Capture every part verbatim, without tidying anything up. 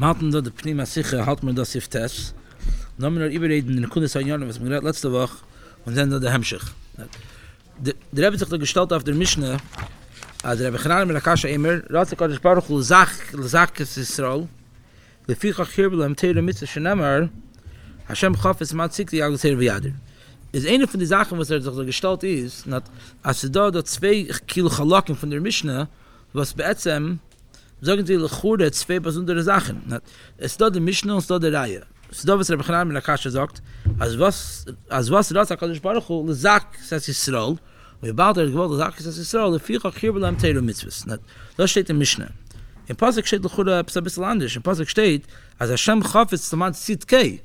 Malten da de Pnima Sicher halt mir das Iftes. Nomen er überreden in Kunde sein Jahren was mir gerade letzte Woche und dann da der Hemschich. Der der habe sich gestellt auf der Mischna. Also der Begran mit der Kasha Emir, Rat der Sparch Zach Zach Israel. Der Fiqh Khirbel am Tele mit Shnamar. Hashem Khafis Matsik die Augsel Biader. Is eine von die Sachen was er sich gestellt ist, not as da da zwei Kilo Khalaken von der Mischna, was beatsam sagen sie gute zwei besondere Sachen. Es da die Mischna und da die Reihe. Es da was der Begran mit der Kasha sagt, als was als was Rat der Sparch Zach Israel. We bought it gewollt gesagt dass es so der Fiqh Khirbel am Tele mitzwas. Das steht in Mischna. In Pasuk steht doch oder ein bisschen anders. In Pasuk steht, als Hashem Chafetz Taman Tzidkei.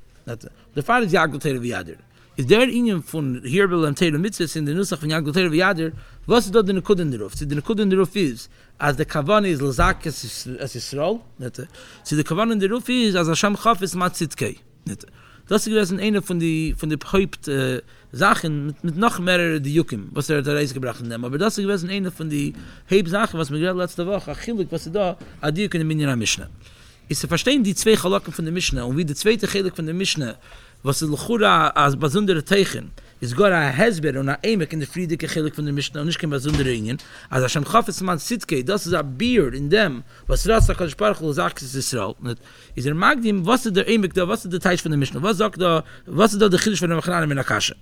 Der Fall ist Yagdol Tele V'Yadir. Ist der Ingen von Hirbel am Tele mitzwas in der Nusach von Yagdol Tele V'Yadir, was ist dort der Nekud in der Ruf? Der Nekud in der Ruf ist, als der Kavan ist L'zak es Yisrael. Der Kavan in der Ruf ist, als Hashem Chafetz Taman Tzidkei. Das ist eine von den von den Sachen mit, mit noch mehrere Diukim, was er da reis gebracht hat. Aber das ist eine von den Heib-Sachen, was mir gerade letzte Woche achillig, was er da an Diukim in der Mischna. Ist zu verstehen die zwei Chalaken von der Mischna und wie der zweite Chalik von der Mischna, was er l'chura als besondere Teichen, ist gar ein Hezber und ein Eimek in der friedliche Chalik von der Mischna und nicht kein besondere Ingen. Also Hashem Chafetz Taman Tzidkei, das ist ein Beard in dem, was Ras HaKadosh Baruch Hu sagt, ist Israel. Ist er mag dem, was ist der Eimek da, was ist der Teich von der Mischna, was sagt da, was ist da der Chilisch von der Mechanane mit der Kasha.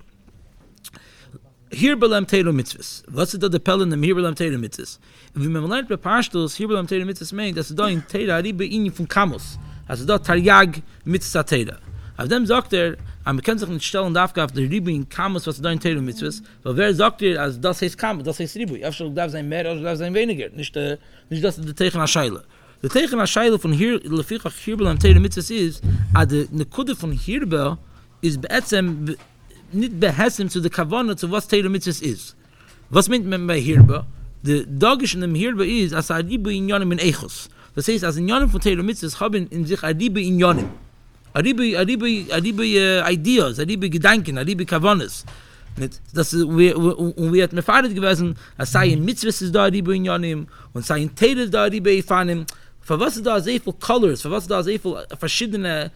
Hirbel am Teilu Mitzvahs. Was ist da der Pelle in dem Hirbel am Teilu Mitzvahs? Wie man lernt bei Pashtus, Hirbel am Teilu Mitzvahs meint, dass da in Teira Riebe Inni von Kamos, also da Taryag Mitzvah Teira. Auf dem sagt er, aber man kann sich nicht stellen, darf auf der Riebe in Kamos, was da in Teilu Mitzvahs, weil wer sagt dir, also das heißt Kamos, das heißt Riebe. Aufschlag darf sein mehr, aufschlag darf sein weniger. Nicht, äh, nicht das ist der Teichen Ascheile. Der Teichen Ascheile von Hirbel am Teilu Mitzvahs ist, aber die Kude von Hirbel ist bei Etzem, nicht behessen zu der Kavana, zu was Teilu Mitzvahs ist. Was meint man bei Hirba? Der Dagisch in dem Hirba ist, als Aribe in Yonim in Echos. Das heißt, als in Yonim von Teilu Mitzvahs haben in sich Aribe in Yonim. Aribe, Aribe, Aribe Ideas, Aribe Gedanken, Aribe Kavanas. Das ist, und wir hatten erfahren gewesen, als sei ein Mitzvahs ist da Aribe in Yonim, und sei ein Teilu da Aribe in Yonim. Für was ist da sehr viele Colors, für was ist da sehr viele verschiedene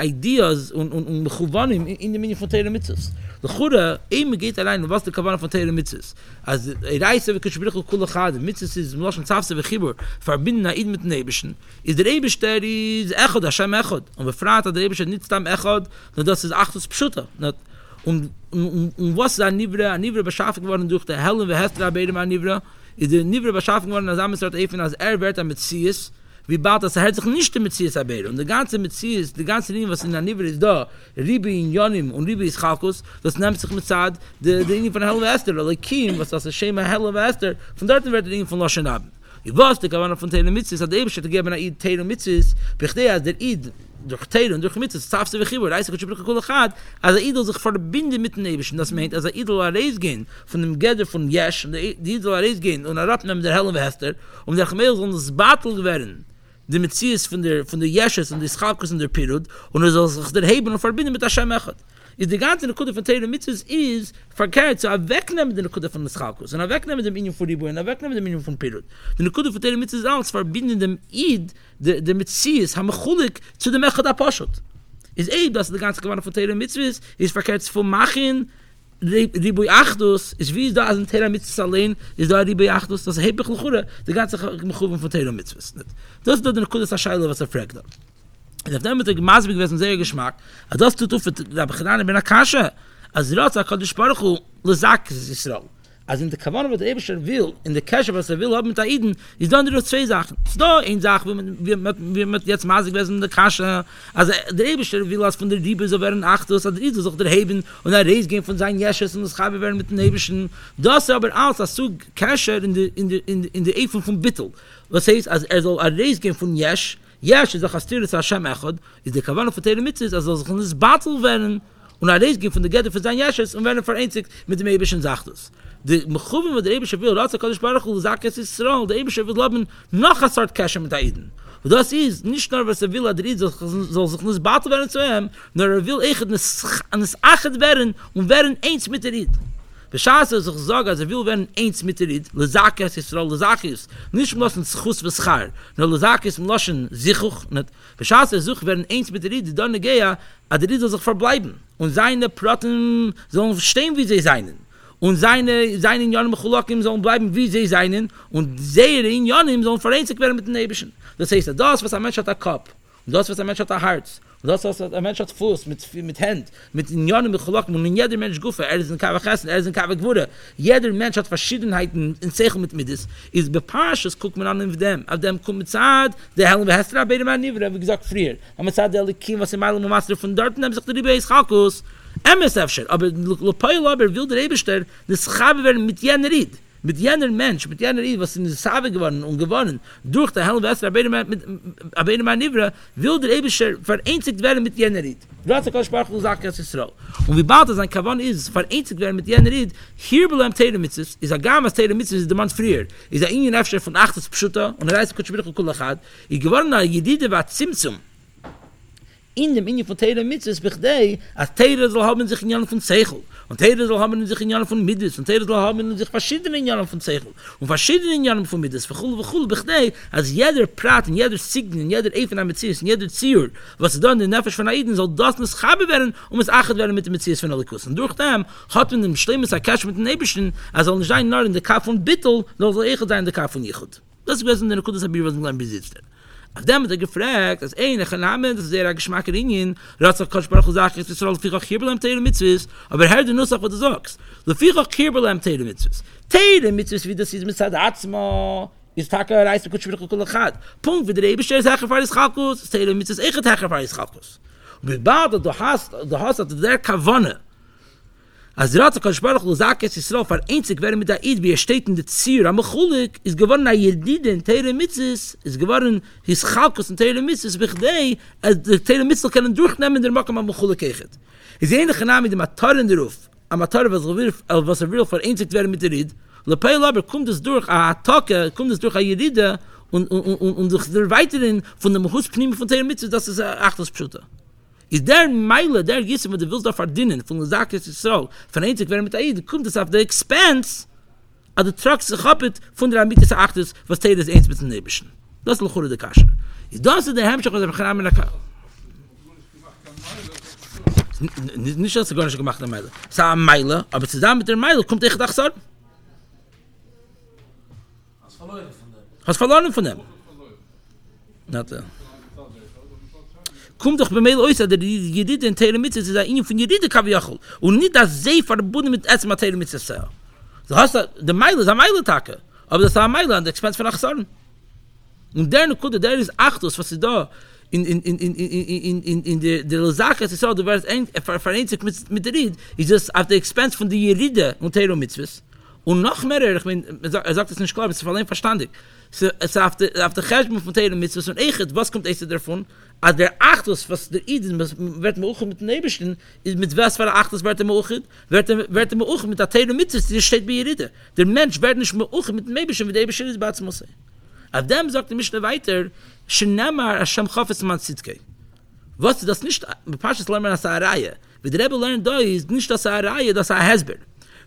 Ideas und und Mechuvanim in der Minion von Teilu Mitzvahs. Der Chura, eben geht allein, was der Kavanah von Teilu Mitzvahs. Also, er reise, wir können sprechen, Kula Chade, Mitzvahs ist, im Loschen Zafse, wir Chibur, verbinden Naid mit den Ebischen. Ist der Ebisch, der ist Echod, Hashem Echod. Und wir fragen, der Ebisch hat nicht Stamm Echod, nur das ist Achtus Pschuta. Und was ist an Nivra? An Nivra beschaffen geworden durch der Hellen, wir Hester, bei dem an Nivra. Ist der Nivra beschaffen geworden, als Amisrat Efen, als er wird am Metzies. Wie bald das hält sich nicht der Metzies Abel. Und der ganze Metzies, die ganze Linie, was in der Nivra ist da, Ribi in Yonim und Ribi ist Chalkus, das nimmt sich mit Zad, der Linie von Helva Esther, der Lekim, was das ist Schema Helva Esther, von dort wird der Linie von Loschen Abend. Ich weiß, der Kavanah von Teilu Mitzvahs hat eben schon gegeben an Eid Teilu Mitzvahs, bechdehe als der Eid durch Teilu und durch Mitzvahs, zahfst du wie Chibur, reise ich sprich Kula Chad, als der Eidl sich verbinden mit dem Ebischen, das meint, als der Eidl reis gehen, von dem Gedder von Yesh, und der Eidl reis gehen, und er rapnahm der Helva Esther, um der Chmel soll das Battle werden. Die Metzies von der von der Jeshes und die Schalkes und der Pirud und er soll sich der Heben und verbinden mit Hashem Echad. Ist die ganze Nekude von Teilu Mitzvahs ist verkehrt zu wegnehmen der Nekude von der Schalkes und wegnehmen dem Minion von Ribu und wegnehmen dem Minion von Pirud. Die Nekude von Teilu Mitzvahs ist alles verbinden dem Eid, der der Metzies haben Chulik zu dem Echad Apashot. Ist eben, dass die ganze Kavanah von Teilu Mitzvahs ist verkehrt zu Machin, Ribu Achdus, ist wie da als ein Teilu Mitzvahs allein, ist da Ribu Achdus, das hebig l'chure, die ganze Mechuben von Teilu Mitzvahs. Das ist da der Kudas HaShaila, was er fragt hat. Und auf dem mit der Maße gewesen, sehr Geschmack, aber das tut auf der Bechanane ben Akasha, als Rat HaKadosh Baruch Hu, l'zak es Yisrael. Also in der Kavanah, was der Eibischer will, in der Keshe, was er will, haben mit Aiden, ist dann nur zwei Sachen. Es ist da eine Sache, wie wir jetzt maßig gewesen in der Keshe. Also der Eibischer will, als von der Riebe so werden Achtus, also der Riebe so der Heben und der Reis gehen von seinen Jesches und das Schabe werden mit den Eibischen. Das aber alles, als so Keshe in der in der in der Eifel von Bittel. Was heißt, als er soll ein Reis gehen von Jesch, Jesch ist der Chastiris Hashem Echad, ist der Kavanah von Teilu Mitzvahs, also soll sich ein Battle werden und ein Reis gehen von der Gette von seinen Jesches und werden vereinzigt mit dem Eibischen Sachtus. The Mechuven with the Eibische will, Rat HaKadosh Baruch Hu, L'zak es Yisrael, the Eibische will haben noch eine Sort Keshe mit Aiden. Und das ist nicht nur, was er will, der Eid soll sich nicht battle werden zu ihm, nur er will echt nicht achet werden und werden eins mit der Eid. B'shas es ich sage, als er will werden eins mit der Id, Lezakis, Yisrael, Lezakis, nicht im Loschen Schus v'schar, nur Lezakis im Loschen Zichuch, nicht. B'shas es ich werden eins mit der Id, die Donne Geha, aber der Id soll sich verbleiben. Und seine Protten sollen verstehen, wie sie seien. Und seine, seine Inyanim Chulakim sollen bleiben, wie sie seien. Und seine Inyanim sollen vereinzig werden mit den Nebischen. Das heißt, das, was ein Mensch hat, ein Kopf. Und das, was ein Mensch hat, ein Herz. Und das, was ein Mensch hat, Fuß, mit, mit Hand, mit Inyanim, mit Chulakim. Und jeder Mensch Gufe, er ist ein Kavach Hessen, er ist ein Kavach Gwure. Jeder Mensch hat Verschiedenheiten in Sechel mit Midis. Ist beparschus, guckt man an dem. Auf dem kommt mit Saad, der Helm, der Hestra, bei dem Anivra, habe ich gesagt, früher. Aber mit Saad, der Likim, was im Eilung und Master von dort, und dann sagt er, Ribe, ist Chalkus. Aber Lopoilober will der Eberster, das Schabe werden mit jener Ried, mit jener Mensch, mit jener Ried, was in der Schabe gewonnen und gewonnen, durch der Helm Wester, aber in der Manivra, will der Eberster vereinzigt werden mit jener Ried. Und wie bald das ein Kavan ist, vereinzigt werden mit jener Ried, hier bleiben Teiremitzes, ist ein Gamas Teiremitzes, ist der Mann früher, ist ein Ingen Efscher von Achtes Pschuta, und er heißt Kutschbirch Kulachad, ist gewonnen ein Jedide war Zimtzum, in dem Ingen von Teire Mitzvahs bechdei, als Teire soll haben sich in Jahren von Zeichel, und Teire soll haben sich in Jahren von Middes, und Teire soll haben sich verschiedene Jahren von Zeichel, und verschiedene Jahren von Middes, vachul, vachul, bechdei, als jeder Prat, und jeder Sign, und jeder Efen am Metzies, und jeder Zier, was dann der Nefesh von Aiden soll das nicht schaben werden, um es achet werden mit dem Metzies von Alikus. Und durch dem hat man den Schlemmes Akash mit den Ebischen, er soll nicht sein, nur in der Kaf von Bittel, nur soll Echel sein in der Kaf von Yichud. Das ist in der Kudas Abir, was man besitzt. Auf dem hat er gefragt, als einer kann haben, dass er ein Geschmack in Indien, Ratzach Koschbarach und sagt, es ist so, dass ich auch hier bleibe am Teire Mitzvahs, aber er hört den Nussach, was du sagst. Dass ich auch hier bleibe am Teire Mitzvahs. Teire Mitzvahs, wie das ist mit Sadatzma, ist Taka, Reis, mit Koschbarach und Kulachat. Punkt, wie der Ebersteher ist, Hecherfahr ist Chalkus, Teire Mitzvahs, ich hat Hecherfahr ist Chalkus. Und wie bald du hast, du hast, dass der Kavanne, als Ratzach Koschbarach und sagt, es ist so, vereinzig werden mit der Eid, wie er steht in der Zier, am Chulik, ist geworden ein Jedide in Teire Mitzvahs, ist geworden his Chalkus in Teire Mitzvahs, wichdei, als der Teire Mitzvahs können durchnehmen, der Makam am Chulik echet. Ist der Einige Name, dem Atar in der Ruf, am Atar, was er will, vereinzigt werden mit der Eid, Lepei Laber kommt es durch, a Atake, kommt es durch a Jedide, und, und, und, und durch der Weiteren von dem Huspnimi von Teire Mitzvahs, das ist Achtas Pschuta. Is der Meile, der Gissem, der will da verdienen, von der Sache ist es so, von einzig werden mit der Eid, kommt es auf der Expense, an der Trag sich hoppet, von der Amitis Achtes, was Teil des Eins mit den Nebischen. Das ist Lechore der Kasche. Ist das der Hemmschach, was er mit der Kasche? Nicht, dass er gar nicht gemacht hat, Meile. Es ist eine Meile, aber zusammen mit der Meile kommt echt Achsar. Hast verloren von dem. Hast verloren von dem. Warte. Kommt doch bei mir aus, dass die Jedide in Teile Mitzvahs ist ein Ingen von Jedide Kaviachel und nicht, dass sie verbunden mit Etzma Teile Mitzvahs sind. Du hast da, der Meile ist ein Meile-Tage, aber das ist ein Meile an der Expense von Achsaren. Und der Nekude, der ist Achtus, was sie da in, in, in, in, in, in, in der, der Sache ist, du wirst vereinzigt mit, mit der Ried, ist das auf der Expense von der Jedide und Teile Mitzvahs. Und noch mehr, ich meine, er sagt es nicht klar, aber es ist allein verstandig. Es ist auf der Cheshbon von Teile Mitzvahs und Echet, was kommt erst davon? Aber der Achtus, was der Iden wird mir auch mit den Ebersten, mit was war der Achtus wird er mir auch, wird er mir auch mit der Teile Mitzvahs, die steht bei Jeride. Der Mensch wird nicht mehr auch mit den Ebersten, wie der Ebersten ist, bei uns muss er. Auf dem sagt der Mishnah weiter, Shinamar Hashem Chofes Man Zitkei. Was das nicht, mit Pashas lernen wir das Araya. Wie der Rebbe lernen da ist, nicht das Araya, das Ahesber.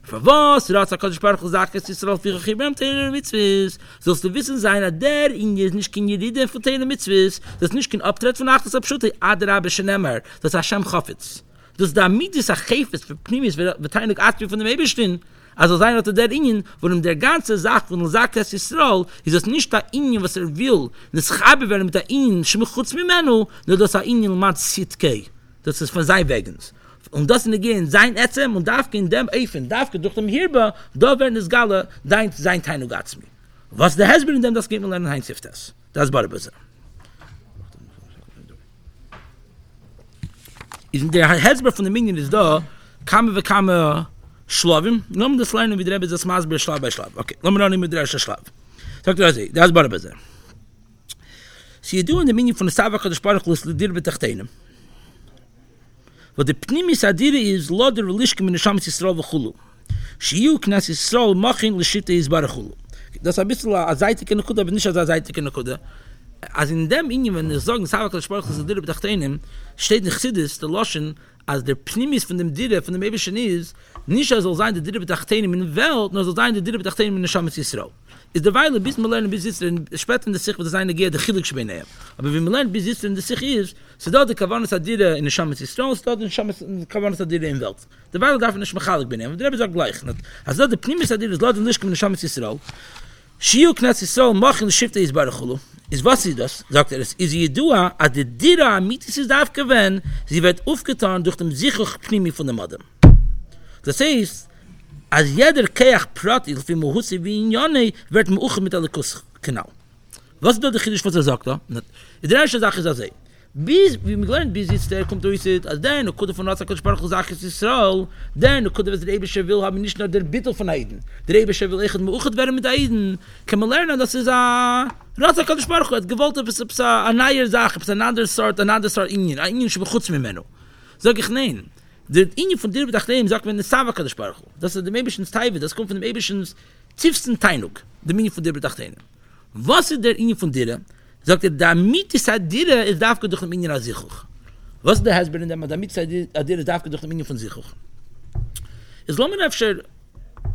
Für was? Ratzak Kodesh Baruch sagt, es ist auf ihrer Chibram Teile Mitzvahs. Sollst du wissen sein, dass der Inge ist nicht kein Jedide von Teile Mitzvahs, das ist nicht kein Abtritt von Achtes Abschütte, Adra Beshenemer, das ist Hashem Chofetz. Das damit ist ein Chefetz, für Pnimis, wird heilig Atri von dem Eberstein. Also sein hat der Ingen, worum der ganze sagt, von sagt, es ist Roll, ist das nicht der Ingen, was er will. Das Schabe werden mit der Ingen, Schmichutz Mimenu, nur das der Ingen macht Sitkei. Das ist von sein Wegens. Und das in der Gehen, sein Ätzem und darf gehen dem Eifen, darf gehen durch dem Hirba, da werden es Galle, dein, sein Teinu Gatsmi. Was der Hezber in dem, das geht mir lernen, Heinz Hiftes. Das ist Baraböser. Der Hezber von den Minion ist da, kamen wir kamen Schlawim, lassen wir das lernen, wie der Rebbe das Masber Schlaw bei Schlaw. Okay, lassen wir noch nicht mit der Rebbe Schlaw. Sagt er, das ist Baraböser. Sie tun den Minion von der Savaka des Parachus, die dir betachteinen. But the Pnimis Adiri is Lord of Relishkim in the Shamas Yisrael v'chulu. Shiyu knas Yisrael machin l'shita yizbar chulu. Das ist ein bisschen eine Seitige Nekuda, aber nicht als eine Seitige Nekuda. Also in dem Ingen, wenn wir sagen, dass Havakal Sparchus Adiri betachteinem, steht in Chsidis, der Loschen, als der Pnimis von dem Dire, von dem Ebischen ist, nicht er soll sein, der Dire betachtenim in der Welt, nur soll sein, der Dire betachtenim in der Schamitz Yisro. Ist derweil, bis wir lernen, bis jetzt, später in der Sich, wird es eine Gehe, der Chilik Schweineher. Aber wenn wir lernen, bis jetzt in der Sich ist, so da der Kavanas Adire in der Schamitz Yisro, so da der Kavanas Adire in der Welt. Derweil darf man nicht mechalik benehmen, der Rebbe sagt gleich. Als da der Pnimis Adire ist, laden nicht in der Schamitz Yisro, Shiu Knas Yisrael machen Schifte Yisbarachulu. Ist was ist das? Sagt er es. Ist Yidua, als die Dira Amitis ist aufgewehen, sie wird aufgetan durch den Sichuch Pnimi von dem Adam. Das heißt, als jeder Keach Pratil für Mohusi wie in Yonei, wird Mohuchi mit Alekus Kanal. Was ist das, der Chidisch, was er sagt? Die erste Sache ist das. Bis, wie wir gelernt, bis jetzt der kommt durch, als der eine Kunde von Ratsakotsparach sagt, es ist Israel, der eine Kunde, was der Ebesche will, haben nicht nur der Bittel von Aiden. Der Ebesche will echt meuchet werden mit Aiden. Kann man lernen, dass es ein Ratsakotsparach hat gewollt, dass es eine neue Sache, dass es eine andere Sort, eine andere Sort Indien, ein Indien, das ist mit mir. Sag ich, nein. Der Indien von dir bedacht, sagt, wenn es Savakatsparach ist. Das ist dem Ebeschen Teive, das kommt von dem Ebeschen tiefsten Teinuk, der Indien von dir bedacht. Was ist der Indien von dir? Sagt er, damit ist Adira, ist darf gedacht im Indien als Sichuch. Was der heißt, wenn er damit ist Adira, ist darf gedacht im Indien von Sichuch. Es lohnt mir öfter,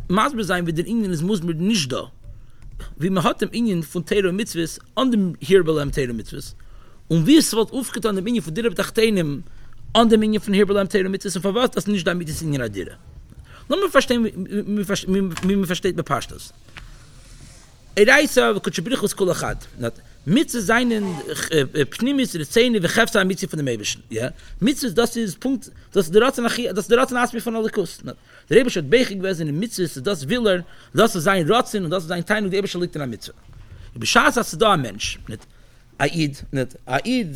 maßbar sein, wie der Indien ist, muss man nicht da. Wie man hat im Indien von Teiro Mitzvahs, an dem Hirbelem Teiro Mitzvahs, und wie es wird aufgetan im Indien von Dira Betachteinem, an dem Indien von Hirbelem Teiro Mitzvahs, und verwas das nicht damit ist Indien Adira. Lass mir verstehen, wie man versteht, wie passt das. Er heißt, wie Kutschibrichus Kulachat, mit seinen Pnimis, die Zähne, die Hefsa, mit sie von dem Ebischen. Mitzvah, das ist Punkt, das ist der Ratzen Asmi von Holocaust. Der Ebisch hat Bechig gewesen, in Mitzvah, das will er, das ist sein Ratzen und das ist sein Teil, und der Ebisch liegt in der Mitzvah. Ich beschaß, dass da ein Mensch, Aid, Aid,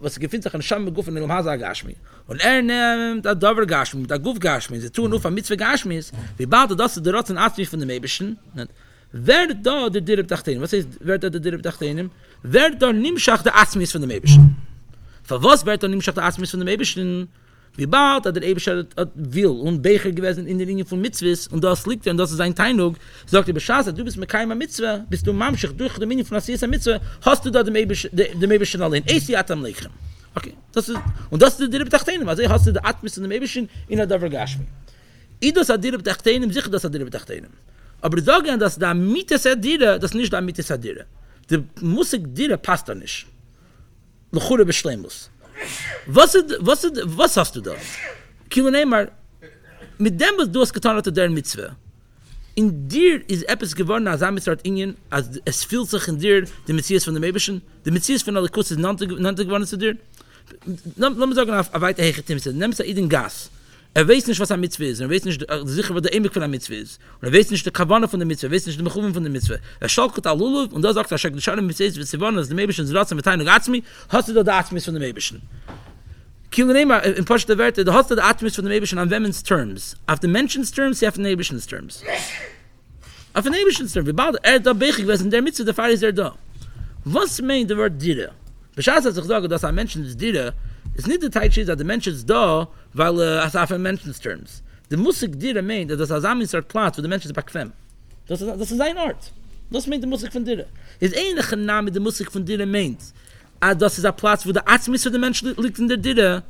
was gefühlt sich an Schamme Guf in dem Hasa Gashmi. Und er nimmt ein Dover Gashmi, ein Guf Gashmi, sie tun auf ein Mitzvah Gashmi, wie bald das ist der Ratzen Asmi von dem Ebischen. Wer da der Dirib Tachtenim? Was heißt, wer da der Dirib Tachtenim? Wer da nimmt der Asmis von dem Ebischen? Für was wer da nimmt der Asmis von dem Ebischen? Wie bald hat der Ebischen will und Becher gewesen in der Linie von Mitzvahs und das liegt er und das ist ein Teinug. Sagt er, Beschasser, du bist mit keiner Mitzvah, bist du Mamschich durch die Linie von Assis und Mitzvah, hast du da dem Ebischen allein. Esi hat am Leichem. Okay, das ist, und das ist der Dirib Tachtenim. Also hast du der Atmis von dem Ebischen in der Dover Gashmi. Idos hat Dirib Tachtenim, sicher das hat Dirib Tachtenim. Aber ich sage, dass der Mites Adire, das nicht der Mites Adire. Die Musik Adire passt da nicht. Lachure Beschleimus. Was, was, was hast du da? Kilo Neymar, mit dem, was du hast getan, hat der Mitzvah. In dir ist etwas geworden, als er mit Zart Ingen, als es fühlt sich in dir, der Messias von dem Ebischen, der Messias von Alekutz ist nannte geworden zu dir. Lass mich sagen, auf weiter Hechetim, nimm es in Gas. Er weiß nicht, was er Mitzvah ist. Er weiß nicht, sicher, was der Emek von der Mitzvah ist. Und er weiß nicht, der Kavana von der Mitzvah. Er weiß nicht, der Mechuvim von der Mitzvah. Er schaltet all Luluf und da sagt er, Schak, die Schale Mitzvah ist, wie sie waren, dass der Mebischen zu Ratsen mit Teinung Atzmi, hast du da der Atzmi von der Mebischen. Kielnehmer, in Posch der Werte, da hast du der Atzmi von der Mebischen an Women's Terms. Auf den Menschen's Terms, sie auf den Mebishen's Terms. Auf den Mebishen's Terms. Wie bald er da Bechig weiß, in der Mitzvah, der Fall ist er da. Was meint der Wort Dire? Bescheid, als ich sage, dass ein Mensch ist Dire, ist nicht der Teitsch, dass der Mensch ist da, weil er es auf den Menschensterms. Die Musik Dire meint, dass er am Insert Platz, wo der Mensch ist bequem. Das ist sein Ort. Das meint die Musik von Dire. Es ist ähnlich ein Name, die Musik von Dire meint. Das ist ein Platz, wo der Atzmis für den Menschen liegt in der Dire.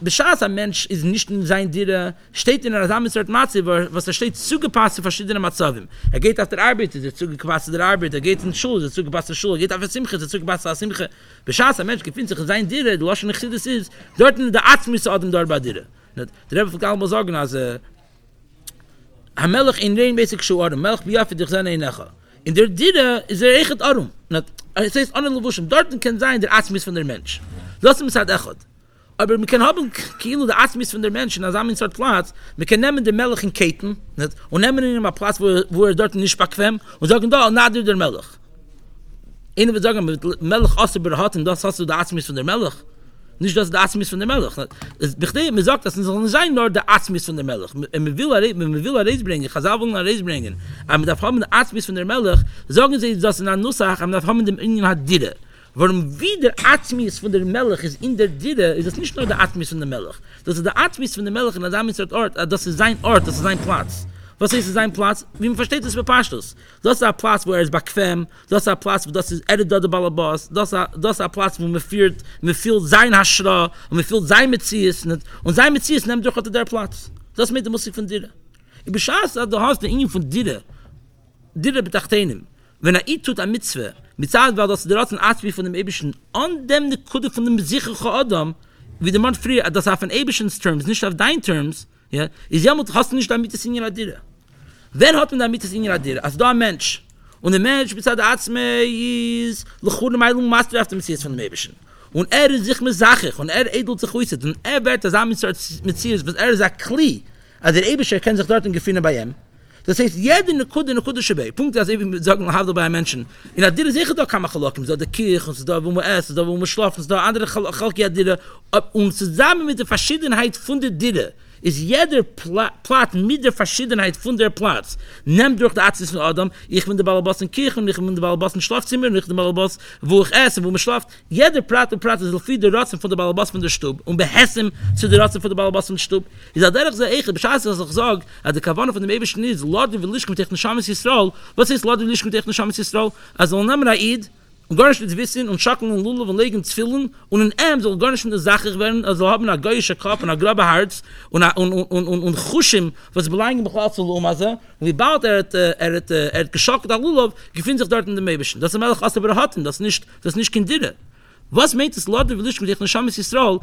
Beschaß ein Mensch ist nicht in sein Dire, steht in einer Samensort Matze, was er steht zugepasst zu verschiedenen Matzavim. Er geht auf der Arbeit, ist er zugepasst zu der Arbeit, er geht in die Schule, ist er zugepasst zur Schule, er geht auf der Simche, ist er zugepasst zur Simche. Beschaß ein Mensch befindet sich in sein Dire, du hast schon nicht gesehen, das ist, dort in der Atz müssen Adam dort bei Dire. Der Rebbe von Kalmar sagen, also, Hamelech in rein basic Schuhe Adam, Melech biafi dich seine Einecha. In der Dire ist er echt Adam. Es heißt, Anna Levushim, dort kann sein der Atz von der Mensch. Das ist halt echt. Aber wir können haben, Kilo, der Atmis von der Menschen, als er in so einem Platz, wir können nehmen den Melech in Keten, nicht? Und nehmen ihn in einen Platz, wo, wo er dort nicht bequem, und sagen, da, na, du der Melech. Einer wird sagen, mit Melech aus der hat, und das hast du der Atmis von der Melech. Nicht, dass der Atmis von der Melech. Man sagt, das soll nicht sein, nur der Atmis von der Melech. Man will ein Reis bringen, Chazal will ein Reis bringen. Aber man darf haben den Atmis von der Melech, sagen sie, dass in der Nussach, man darf haben den Ingen hat Dire. Warum wie der Atmis von der Melech ist in der Dire, ist das nicht nur der Atmis von der Melech. Das ist der Atmis von der Melech in Adam ist der Ort, das ist sein Ort, das ist sein Platz. Was ist sein Platz? Wie man versteht das bei Pashtus. Das ist ein Platz, wo er ist bequem, das ist ein Platz, wo das ist er da der Balabas, das ist ein Platz, wo man fühlt, man fühlt sein Haschra, und man fühlt sein Metzies, und sein Metzies nimmt durch der Platz. Das mit der Musik von dir. Ich beschaß, dass du hast den Ingen von dir, dir betachtenem. Wenn er tut am Mitzwe, mit Zeit war das der Ratten Atmi von dem Ebischen, und dem die Kude von dem sicheren Adam, wie der Mann früher, das auf den Ebischens Terms, nicht auf deinen Terms, ja, ist ja, hast du nicht damit es in ihrer Dere. Wer hat man damit es in ihrer Dere? Also da ein Mensch. Und der Mensch, bezahlt der Atzme, ist, lechur, meilung, master auf dem Messias von dem Ebischen. Und er ist sich mit Sachig, und er edelt sich äußert, und er wird das Amin mit Sirius, was er sagt, Kli, also der Ebischer kann sich dort in Gefühle bei ihm. Das heißt, jede Nekude, eine Kude Schebei, Punkt, das eben sagen, habe bei einem Menschen. In der Dere sicher, da kann man Chalakim, so der Kirch, und so da, wo man essen, da, wo man schlafen, so da, andere Chalaki hat Dere. Und zusammen mit der Verschiedenheit von der Dere, ist jeder Pla- Platz mit der Verschiedenheit von der Platz. Nehmt durch die Atzis von Adam, ich bin der Balabas in Kirche, ich bin der Balabas in Schlafzimmer, ich bin der Balabas, wo ich esse, wo man schlaft. Jeder Platz und Platz ist viel der Ratzen von der Balabas von der Stub und behessen zu der Ratzen von der Balabas von der Stub. Ich sage, der sage ich, bescheiße, dass ich sage, die Kavane von dem Ewigsten ist, Lord, will ich mit Technisch Schames Yisrael. Was ist Lord, will ich mit Technisch Schames Yisrael? Also, nehmen wir Eid, und gar nicht mit Wissen und Schakeln und Lulav und Legen Zwillen und in einem soll gar nicht mit der Sache werden, also haben ein geilischer Kopf und ein grober Herz und ein und, und, und, und Chushim, was beleidigt beklagt zu Lomase. Und wie bald er hat, er hat, er hat geschockt an Lulav, gefühlt sich dort in dem Mäbischen. Das ist ein Melech aus der Beraten, das ist nicht, nicht kein Dille. Was meint es, Leute, will ich mit Technisch Schames Yisrael?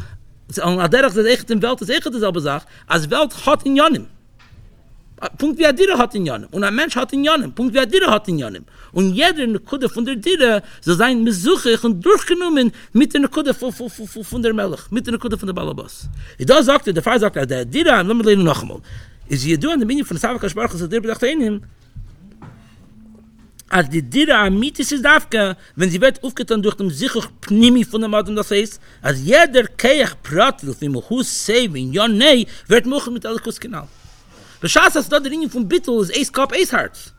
Und an der Sache, echt in Welt ist echt dieselbe Sache, als Welt hat in Janim. Punkt wie ein Dere hat in Janem. Und ein Mensch hat in Janem. Punkt wie ein Dere hat in Janem. Und jeder Nekude von der Dere soll sein Mesuchig und durchgenommen mit der Nekude von, von, von, von der Melech, mit der Nekude von der Balabas. Und da sagt er, der Pfarrer sagt er, der Dere, lass mich lehnen noch einmal. Ist hier du an der Meinung von der Savak HaSparach, dass der bedacht einem, als die Dere am Mitis ist Davka, wenn sie wird aufgetan durch den Sichig Pnimi von dem Adam, das heißt, als jeder Keach Pratel, wie Mochus, Sevin, Janei, wird Mochus mit Alikus Kinal. Beschaß, dass da der Linie von Bittel ist, eins Kopf, eins Herz.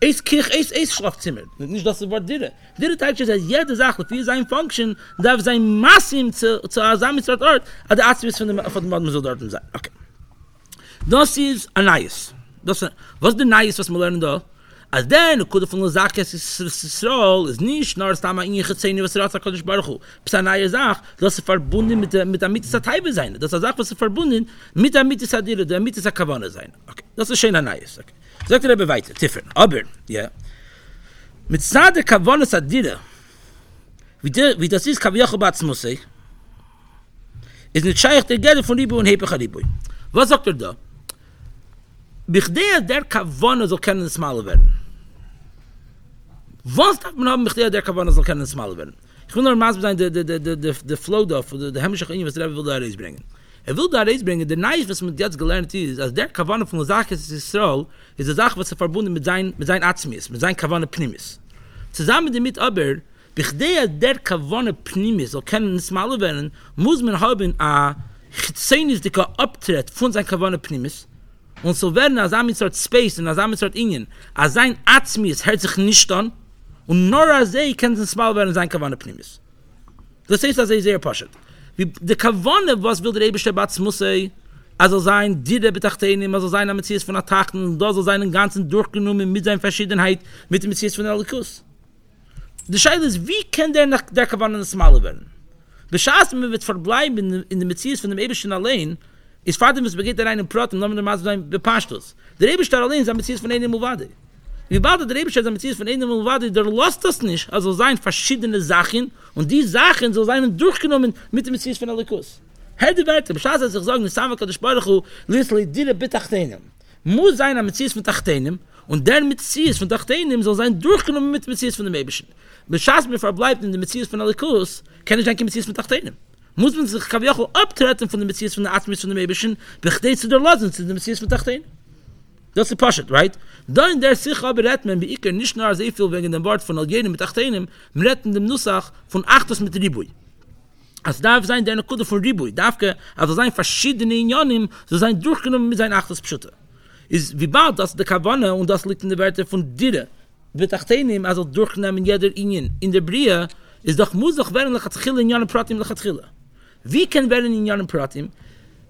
Eins Kirch, eins, eins Schlafzimmer. Nicht das Wort Dere. Dere teilt sich, dass jede Sache für seine Funktion darf sein Massim zu Asamitrat Ort, aber der Arzt ist von dem Mann soll dort sein. Okay. Das ist ein Neues. Was ist der Neues, was wir lernen da? Als der eine Kunde von der Sache ist, ist nicht nur, dass da mal in ihr Gezähne, was der Arzt sagt, ich baruch. Das eine neue Sache, dass sie verbunden mit der Mitte der Teibe sein. Das ist eine Sache, was sie verbunden mit der Mitte der Dere, der Mitte der Kavane sein. Okay, das ist schön ein Neues. Okay. Sagt er weiter, Tiffen. Aber, ja, mit der Kavane der Dere, wie das ist, Kaviacho Batzmusei, ist nicht scheich der Gerde von Ribu und Hepe Charibui. Was sagt er da? Bichdea der Kavane soll kennen es mal werden. Was darf man haben, der Kavana soll kennen, smal werden? Ich will nur maß sein, der de, de, de, de, de Flow da, der Hemmschach in, was der Rebbe will da rausbringen. Er will da rausbringen, der Neif, was man jetzt gelernt ist, als der Kavana von der Sache ist Israel, ist eine Sache, was er verbunden mit seinem mit sein Atzmis, mit seinem Kavana Pnimis. Zusammen damit aber, bichdea der Kavana Pnimis soll kennen, smal werden, muss man haben, a chitzenis dika Abtritt von seinem Kavana Pnimis, und so werden, als er mit so Space und als er mit so Ingen, als sein Atzmis hört sich nicht an, und nur als er kann es mal werden, sein Kavane Pnimis. Das heißt, dass er sehr passt. Wie der Kavane, was will der Eibischte Batz muss er, also sein, die der Betachtenim, also sein Messias von Attachten, und da soll seinen ganzen durchgenommen mit seiner Verschiedenheit, mit dem Messias von Alikus. Die Scheide ist, wie kann der, der Kavane das mal werden? Beschaß, wenn wir verbleiben in dem Messias von dem Eibischten allein, ist Vater, was begeht er einen Prot, und dann macht er einen Bepashtus. Der Eibischte allein ist ein Messias von einem Muvade. Wie bald der Rebischer damit ist von einem und warte, der lässt das nicht, also sein verschiedene Sachen und die Sachen so seinen durchgenommen mit dem Messias von Alikus. Herde weiter, beschaß als ich sagen, Nisama Kadosh Baruch Hu, Lisli Dile Betachtenem. Muss sein am Messias von Tachtenem und der Messias von Tachtenem soll sein durchgenommen mit dem Messias von dem Rebischen. Beschaß mir verbleibt in dem Messias von Alikus, kann ich denken Messias von Tachtenem. Muss man sich Kaviacho abtreten von dem Messias von der Atmis von dem Rebischen, bechtet zu der Lassen zu dem Messias von Tachtenem. Das ist Pashat, right? Dann der sich aber redet man, wie ich, nicht nur sehr viel wegen dem Wort von Algenim mit Achtenim, man redet in dem Nussach von Achtos mit Ribui. Es darf sein, der eine Kunde von Ribui, darf also sein verschiedene Inyanim, so sein durchgenommen mit seinen Achtos Pschutte. Ist wie bald das der Kavane, und das liegt in der Werte von Dire, mit Achtenim, also durchgenommen jeder Inyan. In der Bria ist doch, muss doch werden, lachatchille Inyanim Pratim, lachatchille. Wie kann werden Inyanim Pratim?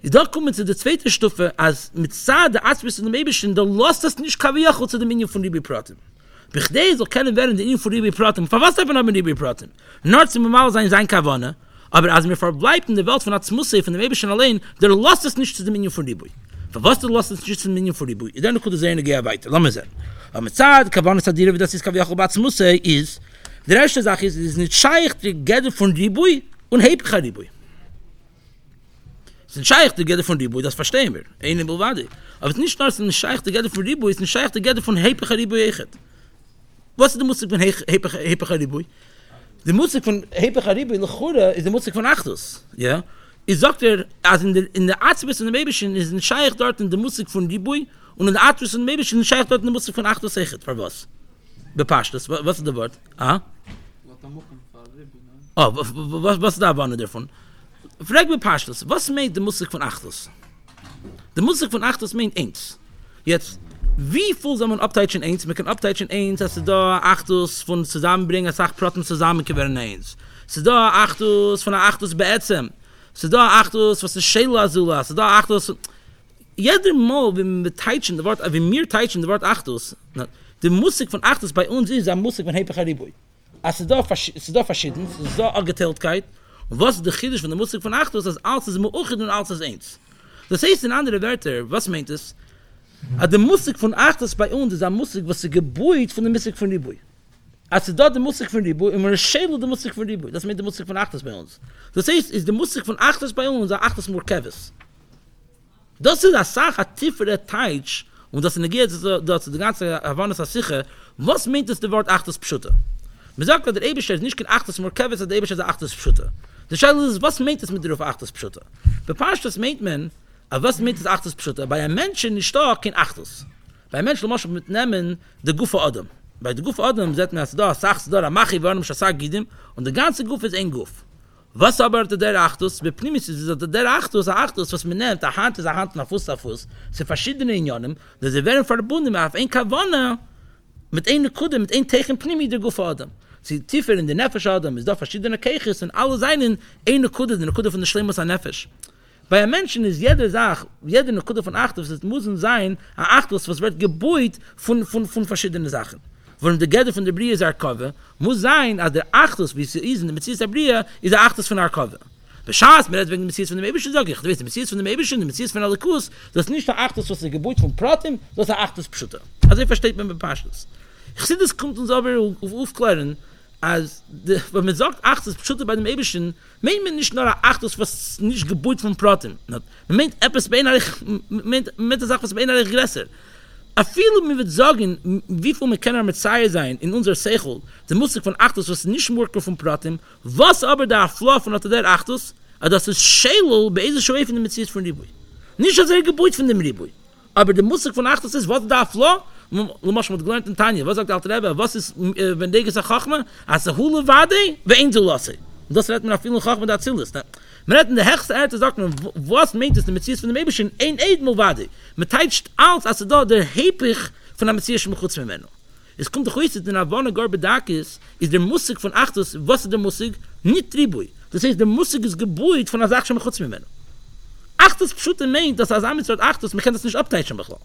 Ist doch kommen zu der zweiten Stufe, als mit Zad, der Atzwiss und dem Eberschen, dann lasst das nicht Kaviacho zu dem Minion von Ribi Pratim. Bechdei soll kennen werden, der Minion von Ribi Pratim. Von was darf man aber Ribi Pratim? Nur zum Mal sein, sein Kavanah, aber als mir verbleibt in der Welt von Atzmusse, von dem Eberschen allein, dann lasst das nicht zu dem Minion von Ribi. Von was dann lasst das nicht zu dem Minion von Ribi? Ich denke, ich würde sehen, ich gehe weiter. Lass mal sehen. Aber mit Zad, Kavanah Sadire, wie das ist Kaviacho bei Atzmusse, ist, die erste Sache ist, es ist nicht scheich, die Gede von Ribi und Hebcha Ribi. Es ist ein Scheich der Gede von Ribu, das verstehen wir. Eine Bulwadi. Aber es ist nicht nur ein Scheich der Gede von Ribu, es ist ein Scheich der Gede von Hepech Ribu Echet. Was ist die Musik von Hepech Ribu? Die Musik von Hepech Ribu, Lechura, ist die Musik von Achtus. Ja? Ich sage dir, also in der, in der Atzbis und der Mäbischen ist ein Scheich dort in der Musik von Ribu und in der Atzbis und der Mäbischen ist ein Scheich dort in der Musik von Achtus Echet. Für was? Bepasst das. Was ist das Wort? Ah? Oh, was, was ist da Wahne davon? Frag mir Pashtus, was meint die Musik von Achtus? Die Musik von Achtus meint eins. Jetzt, wie viel soll man abteichen eins? Man kann abteichen eins, dass sie da Achtus von zusammenbringen, als Achprotten zusammengewinnen eins. Sie da Achtus von Achtus beätzem. Sie da Achtus, was ist Sheila Azula. Sie da Achtus. Jeder Mal, wenn wir teichen, das Wort, wenn wir teichen, das Wort Achtus, die Musik von Achtus bei uns ist die Musik von Hepech HaRibui. Also sie da verschieden, sie da Angeteiltkeit. Und was ist der Chiddush von der Musik von Achtus, dass alles ist Mu'uchid und alles ist eins. Das heißt in anderen Wörtern, was meint es? Aber die Musik von Achtus bei uns ist eine Musik, was sie gebuht von der Musik von Ribui. Also da die Musik von Ribui, und man schädelt die Musik von Ribui. Das meint die Musik von Achtus bei uns. Das heißt, ist die Musik von Achtus bei uns, eine Achtus Murkevis. Das ist eine Sache, eine tiefere Teitsch, und das negiert das die ganze Havanas HaSiche, was meint es das Wort Achtus Pschutte? Man sagt, dass der Eibischer ist nicht kein Achtus Murkevis, sondern der Eibischer ist eine Achtus Pschutte. Die Frage ist, was meint es mit der auf Achtus Pschutte? Bei Pashtus meint man, aber was meint es Achtus Pschutte? Bei einem Menschen nicht da kein Achtus. Bei einem Menschen muss man mitnehmen, der Guf von Adam. Bei der Guf von Adam sagt man, da sagst du, da mache ich, warum ich das sage, Gidim, und der ganze Guf ist ein Guf. Was aber der Achtus? Bei Pnimis ist es, der Achtus, der Achtus, was man nimmt, der Hand ist der Hand, nach Fuß, nach Fuß, sind verschiedene Unionen, dass sie werden verbunden auf ein Kavanah, mit einer Kudde, mit einem Techen Pnimi, der Guf von Adam. Sie tiefer in der Nefesh Adam, ist da verschiedene Keiches und alle seinen eine Kudde, eine Kudde von der Schleimus an Nefesh. Bei einem Menschen ist jede Sache, jede Kudde von Achtus, es muss sein, ein Achtus, was wird gebeut von, von, von verschiedenen Sachen. Wenn der Gede von der Brie ist Arkove, muss sein, dass der Achtus, wie sie ist, in der Metzies der Brie, ist der Achtus von Arkove. Beschaß, mir hat wegen der Metzies von dem Ebischen, sage ich, du weißt, der Metzies von dem Ebischen, der Metzies von Alikus, das ist nicht der Achtus, was der Gebäude von Pratim, das ist der Achtus Pschutte. Also ich verstehe, wenn man Pashtus. Ich sehe, das kommt uns aber auf aufklären, als, de, wenn man sagt, Achtus Pschutte bei dem Eibischen, meint man nicht nur Achtus, was nicht Geburt von Pratim. Man meint etwas bei einer, man meint eine Sache, was bei einer größer. A viele, man wird sagen, wie viel man kann mit Zai sein in unserer Seichel, die Musik von Achtus, was nicht Murke von Pratim, was aber der Afla von der Achtus, das ist Sheilul, bei dieser Schoef in der Metzies von Ribui. Nicht als er Geburt von dem Ribui. Aber die Musik von Achtus ist, was der Afla, Lomasch mit gelernt in Tanja, was sagt der Alte Rebbe, was ist, wenn der gesagt Chachma, als der Hule Wadei, wie ein Zulasse. Und das redet man auf vielen Chachma der Azilis. Man redet in der höchsten Erde, sagt man, was meint es, der Metzies von dem Eibischen, ein Eidmul Wadei. Man teitscht alles, als er da der Hepich von der Metzies von Chutz von Menno. Es kommt doch heute, denn Avone Gorbedakis ist der Musik von Achtus, was ist der Musik? Nicht Ribui. Das heißt, der Musik ist gebuht von der Sache von Chutz von Menno. Achtus Pschute meint, dass als Amitz wird Achtus, man kann das nicht abteitschen, Bechlau.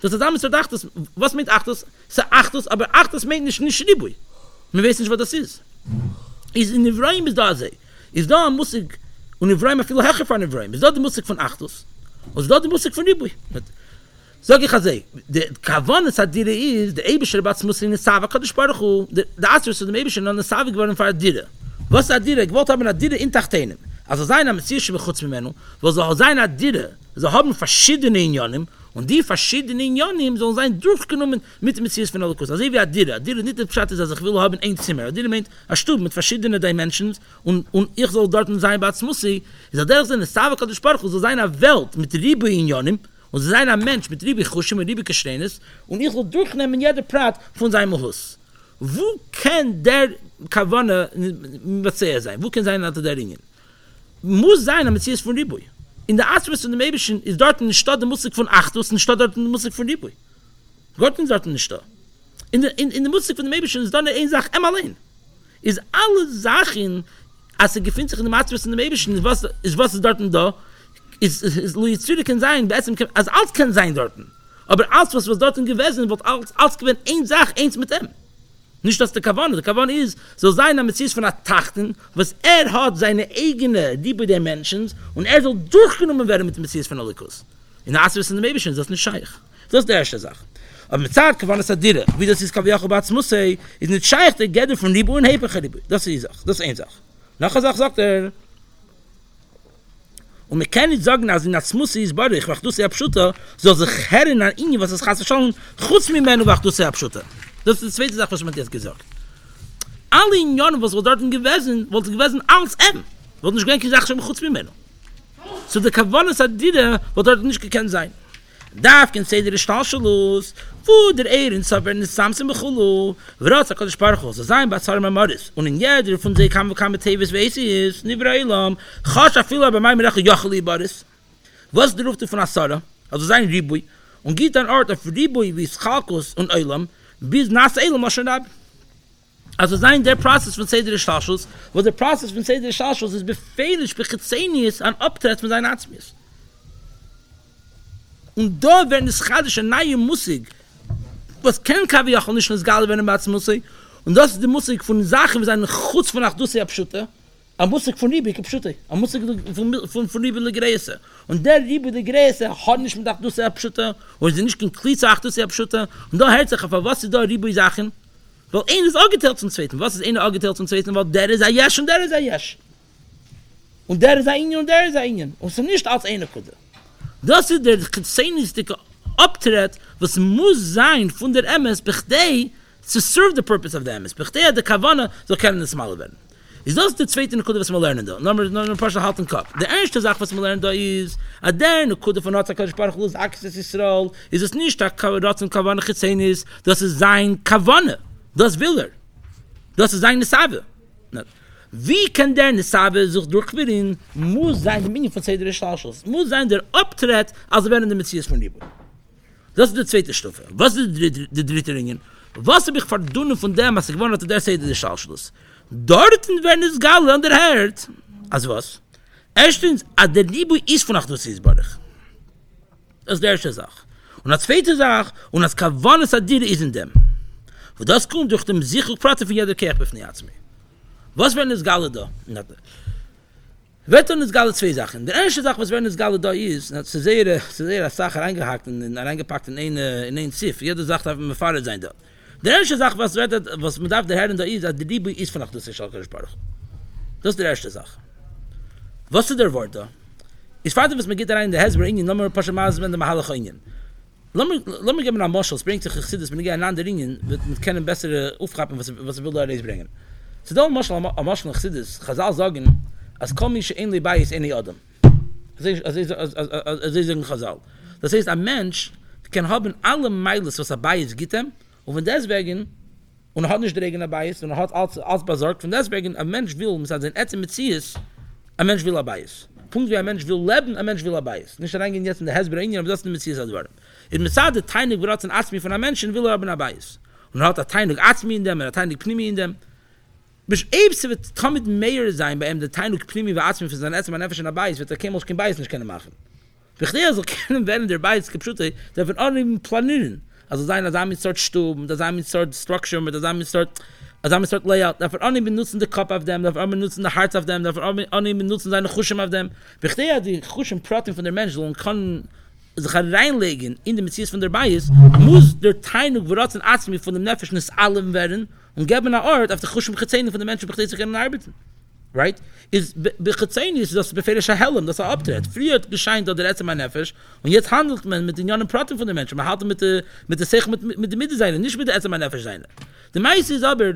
Das ist damals wird Achtus. Was meint Achtus? Es ist Achtus, aber Achtus meint nicht, nicht Ribui. Man weiß nicht, was das ist. Ist in Evraim ist da sei. Ist da eine Musik, und Evraim hat viele Hecher von Evraim. Ist da die Musik von Achtus. Und ist da die Musik von Ribui. Sag ich also, der Kavanas hat dir ist, der Eibischer Batz muss in der Sava, Kadosh Baruch Hu, der Asher zu dem Eibischer, in der Sava geworden von Adira. Was Adira? Ich wollte haben Adira in Tachteinem. Also sein am Messias, ich chutz mimenu, wo so sein Adira, so haben verschiedene Inyanim, und die verschiedenen Jonim sollen sein durchgenommen mit dem Messias von Holocaust. Also wie Adira. Adira nicht der Pschat ist, also ich will haben ein Zimmer. Adira meint, ein Stub mit verschiedenen Dimensions und, und ich soll dort sein, bei Atzmussi. Ich soll der sein, es Sava Kadosh Baruch Hu, so sein eine Welt mit Ribu in Jonim und so sein ein Mensch mit Ribu Chushim und Ribu Kishrenes und ich soll durchnehmen jeder Prat von seinem Hus. Wo kann der Kavane Metzier sein? Wo kann sein, dass der Ringen? Muss sein, ein Messias von Ribu. In der Atzbis und dem Eibischen ist dort nicht da die Musik von Achtus und nicht da dort die Musik von Ribui. Gott ist dort nicht da. In der, in, in der Musik von dem Eibischen ist da eine Sache, immer allein. Ist alle Sachen, als er gefühlt sich in dem Atzbis und dem Eibischen, ist was ist dort da, ist ist Louis Zürich kann sein, als als kann sein dorten. Aber als was was dorten gewesen, wird als als gewesen ein Sach eins mit dem. Nicht dass der Kavan, der Kavan ist so seiner Messias von der Tachten, was er hat seine eigene Liebe der Menschen und er soll durchgenommen werden mit dem Messias von Alikus. In der Asris in der Mäbischen, das ist nicht Scheich. Das ist die erste Sache. Aber mit Zeit Kavan ist das Dere. Wie das ist, Kaviach Obatz Musei, ist nicht Scheich, der Gede von Liebe und Hebecher Liebe. Das ist die Sache, das ist eine Sache. Nachher sagt er, und wir können nicht sagen, als in der Zmusei ist Baruch, Wachdusse Abschütter, soll sich Herren an ihnen, was es Chassan schon, Chutz mit mir, Wachdusse Abschütter. Das ist die zweite Sache, was man jetzt gesagt. Alle in Jahren, was wir dort gewesen, wollte gewesen als M. Wollte nicht gleich gesagt, schon kurz mit mir. So der Kavanas hat die, der dort nicht gekannt sein. Darf kein Seder ist falsch los, wo der Ehren Saber nicht Samson Bechulu, Wratz HaKadosh Baruch Hu, so sein bei Zarma Maris. Und in jeder von sie kam, wo kam mit Tevis, wie sie ist, Nivrailam, Chasha Fila bei meinem Reche Jocheli Baris. Was der Rufte von Asara, also sein Ribui, und geht an Ort auf Ribui wie Schalkus und Eilam, bis nach Eilam Moshe Rabbi. Also sein der Prozess von Seder ist falsch los, wo der Prozess von Seder ist falsch los ist befehlig, bechitzenies an Obtritt von seinen Atzmius. Und da werden es chadische neue Musik, was kein Kaviach und nicht nur das Gale werden bei der Musik. Und das ist die Musik von Sachen, wir sind Chutz von Achdusse abschütte, a Musik von Liebe, ich abschütte, a Musik von, von, von Liebe der Gräse. Und der Liebe der Gräse hat nicht mit Achdusse abschütte, oder sie nicht kein Klitze Achdusse abschütte. Und da hält sich auf, was ist da Liebe Sachen? Weil einer ist auch geteilt zum Zweiten. Was ist einer auch geteilt zum Zweiten? Weil der ist ein Jesch und der ist ein Jesch. Und der ist ein Ingen und der ist ein Ingen. Und es ist nicht als eine Kunde. Das ist der chitzenistische Abtritt, was muss sein von der M S, bechdei, to serve the purpose of the M S. Bechdei hat der Kavana, so können es mal werden. Ist das die zweite Nekude, was wir lernen da? Nummer, Nummer, Parshal Halten Kopf. Die erste Sache, was wir lernen da ist, an der Nekude von Ratz HaKadosh Baruch Hu ist Akses Yisrael, ist es nicht, dass Ratz und Kavana chitzenis, das ist sein Kavana. Das will er. Das ist sein Nesave. Wie kann der Nesave sich durchführen, muss sein der Minion von Seder Shalshos, muss sein der Obtritt, als während der Messias von Liebe. Das ist die zweite Stufe. Was ist die dritte Linie? Was habe ich verdunnt von dem, was ich gewonnen hatte, der Seder Shalshos? Dort werden es Galen an der Herd. Also was? Erstens, an der Liebe ist von Achdus Isbarich. Das ist die erste Sache. Und die zweite Sache, und das Kavanas Adire ist in dem. Und das kommt durch den sicheren Prater von jeder Kirche von Yatsmi. Was werden es Galle da? Wird uns Galle zwei Sachen. Die erste Sache, was werden es Galle da ist, und das ist sehr, sehr als Sache reingehakt und reingepackt in eine, in ein Ziff. Jede Sache darf immer Fahrer sein da. Die erste Sache, was wird, was man darf der Herren da ist, dass die Liebe ist von Achdus Yisrael Baruch. Das ist die erste Sache. Was ist der Wort da? Ich frage, was man geht rein in der Hezber Indien, nochmal ein paar Schmaß mit der Mahalacha Indien. Lass mich geben an Moschel, es bringt sich ein Chassidus, wenn ich an anderen Ringen, wird man keine bessere Aufgaben, was er will da alles bringen. So da an Moschel, an Moschel und Chassidus, Chazal sagen, als komische ähnliche Beis ist ähnliche Adam. Also ich sage Chazal. Das heißt, ein Mensch kann haben alle Meiles, was er Beis gibt ihm, und von deswegen, und er hat nicht der eigene Beis, und er hat alles besorgt, von deswegen, ein Mensch will, mit seinen Ätzen mit Zies, ein Mensch will ein Beis. Punkt, wie ein Mensch will leben, ein Mensch will ein Beis. Nicht reingehen jetzt in der Hezbollah, aber das ist ein Messias Adwar. In Messias, der Teinig bereits ein Atzmi von einem Menschen, will er aber ein Beis. Und er hat ein Teinig Atzmi in dem, er hat ein Teinig Pnimi in dem. Bis Ebse wird damit mehr sein, bei ihm der Teinig Pnimi und Atzmi für seinen Ätzmi, ein Nefesh und ein Beis, wird er kein Mensch kein Beis nicht können machen. Wichtig ist, er kann während der Beis, der wird auch nicht planieren. Also sein, dass er mit sort Stuben, dass er mit sort Structure, dass er mit sort... Also haben wir gesagt, Layout, darf er auch nicht benutzen den Kopf auf dem, darf er auch nicht benutzen den Herz auf dem, darf er auch nicht benutzen seine Chushim auf dem. Wichtig ist, die Chushim-Protein von der Mensch und kann sich reinlegen in die Messias von der Bias, muss der Teinung, woraus ein Atzmi von dem Nefesh nicht allem werden und geben einen Ort auf die Chushim-Chazeni von der Menschen, die sich gerne arbeiten. Right? Chazeni ist das Befehl der Schahelem, das er abtritt. Früher hat gescheint, dass der Ätzem ein Nefesh und jetzt handelt man mit den jungen Protein von der Menschen. Man handelt mit der Sech, mit der Mitte seiner, nicht mit der Ätzem ein Nefesh seiner. Der meiste ist aber,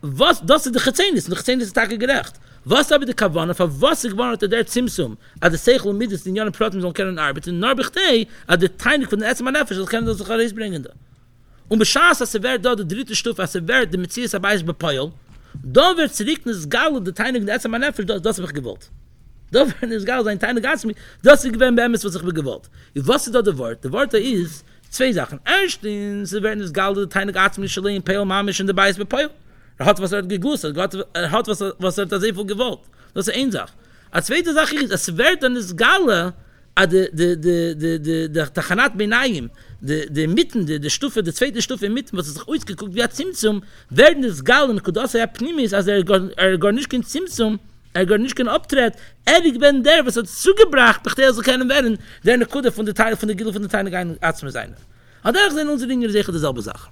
was, das ist der Chazainis, und der Chazainis ist der Tag gerecht. Was habe ich die Kavana, für was ich gewonnen hatte der Zimsum, an der Seichel und Middes, den Jahren Protem sollen können arbeiten, nur Bechtei, an der Teinig von den Ätzem Nefesh, das können sie sich herausbringen. Und beschaß, als er wäre da, die dritte Stufe, als er wäre, der Metzies dabei ist bepeil, da wird zurück das Galo, der Teinig von der Ätzem Nefesh, das habe ich gewollt. Da wird das Galo, sein Teinig Ätzem, das ist gewähnt bei Emes, was ich gewollt. Was ist da der Wort? Der Wort da ist, zwei Sachen. Erstens, sie werden das Geld der Teinig Atzmi, Schlein, Peil, Mamisch und der Beis bepeil. Er hat, was er gegust hat. Er hat, was er da sehr viel gewollt. Das ist eine Sache. Die zweite Sache ist, es wird dann das Geld de de de de de der Tachanat Benaim, de de mitten de de Stufe, de zweite Stufe mitten, was sich ausgeguckt wird Zimzum, werden des Galen Kodasa Pnimis, also er gar nicht kein Zimzum, er gar nicht kein Abtritt, ehrlich wenn der was hat zugebracht, dachte er so keinen werden, der eine Kode von der Teil von der Gilde von der Teil kein Arzt mehr sein. Aber da sind unsere Dinge sicher dieselbe Sache.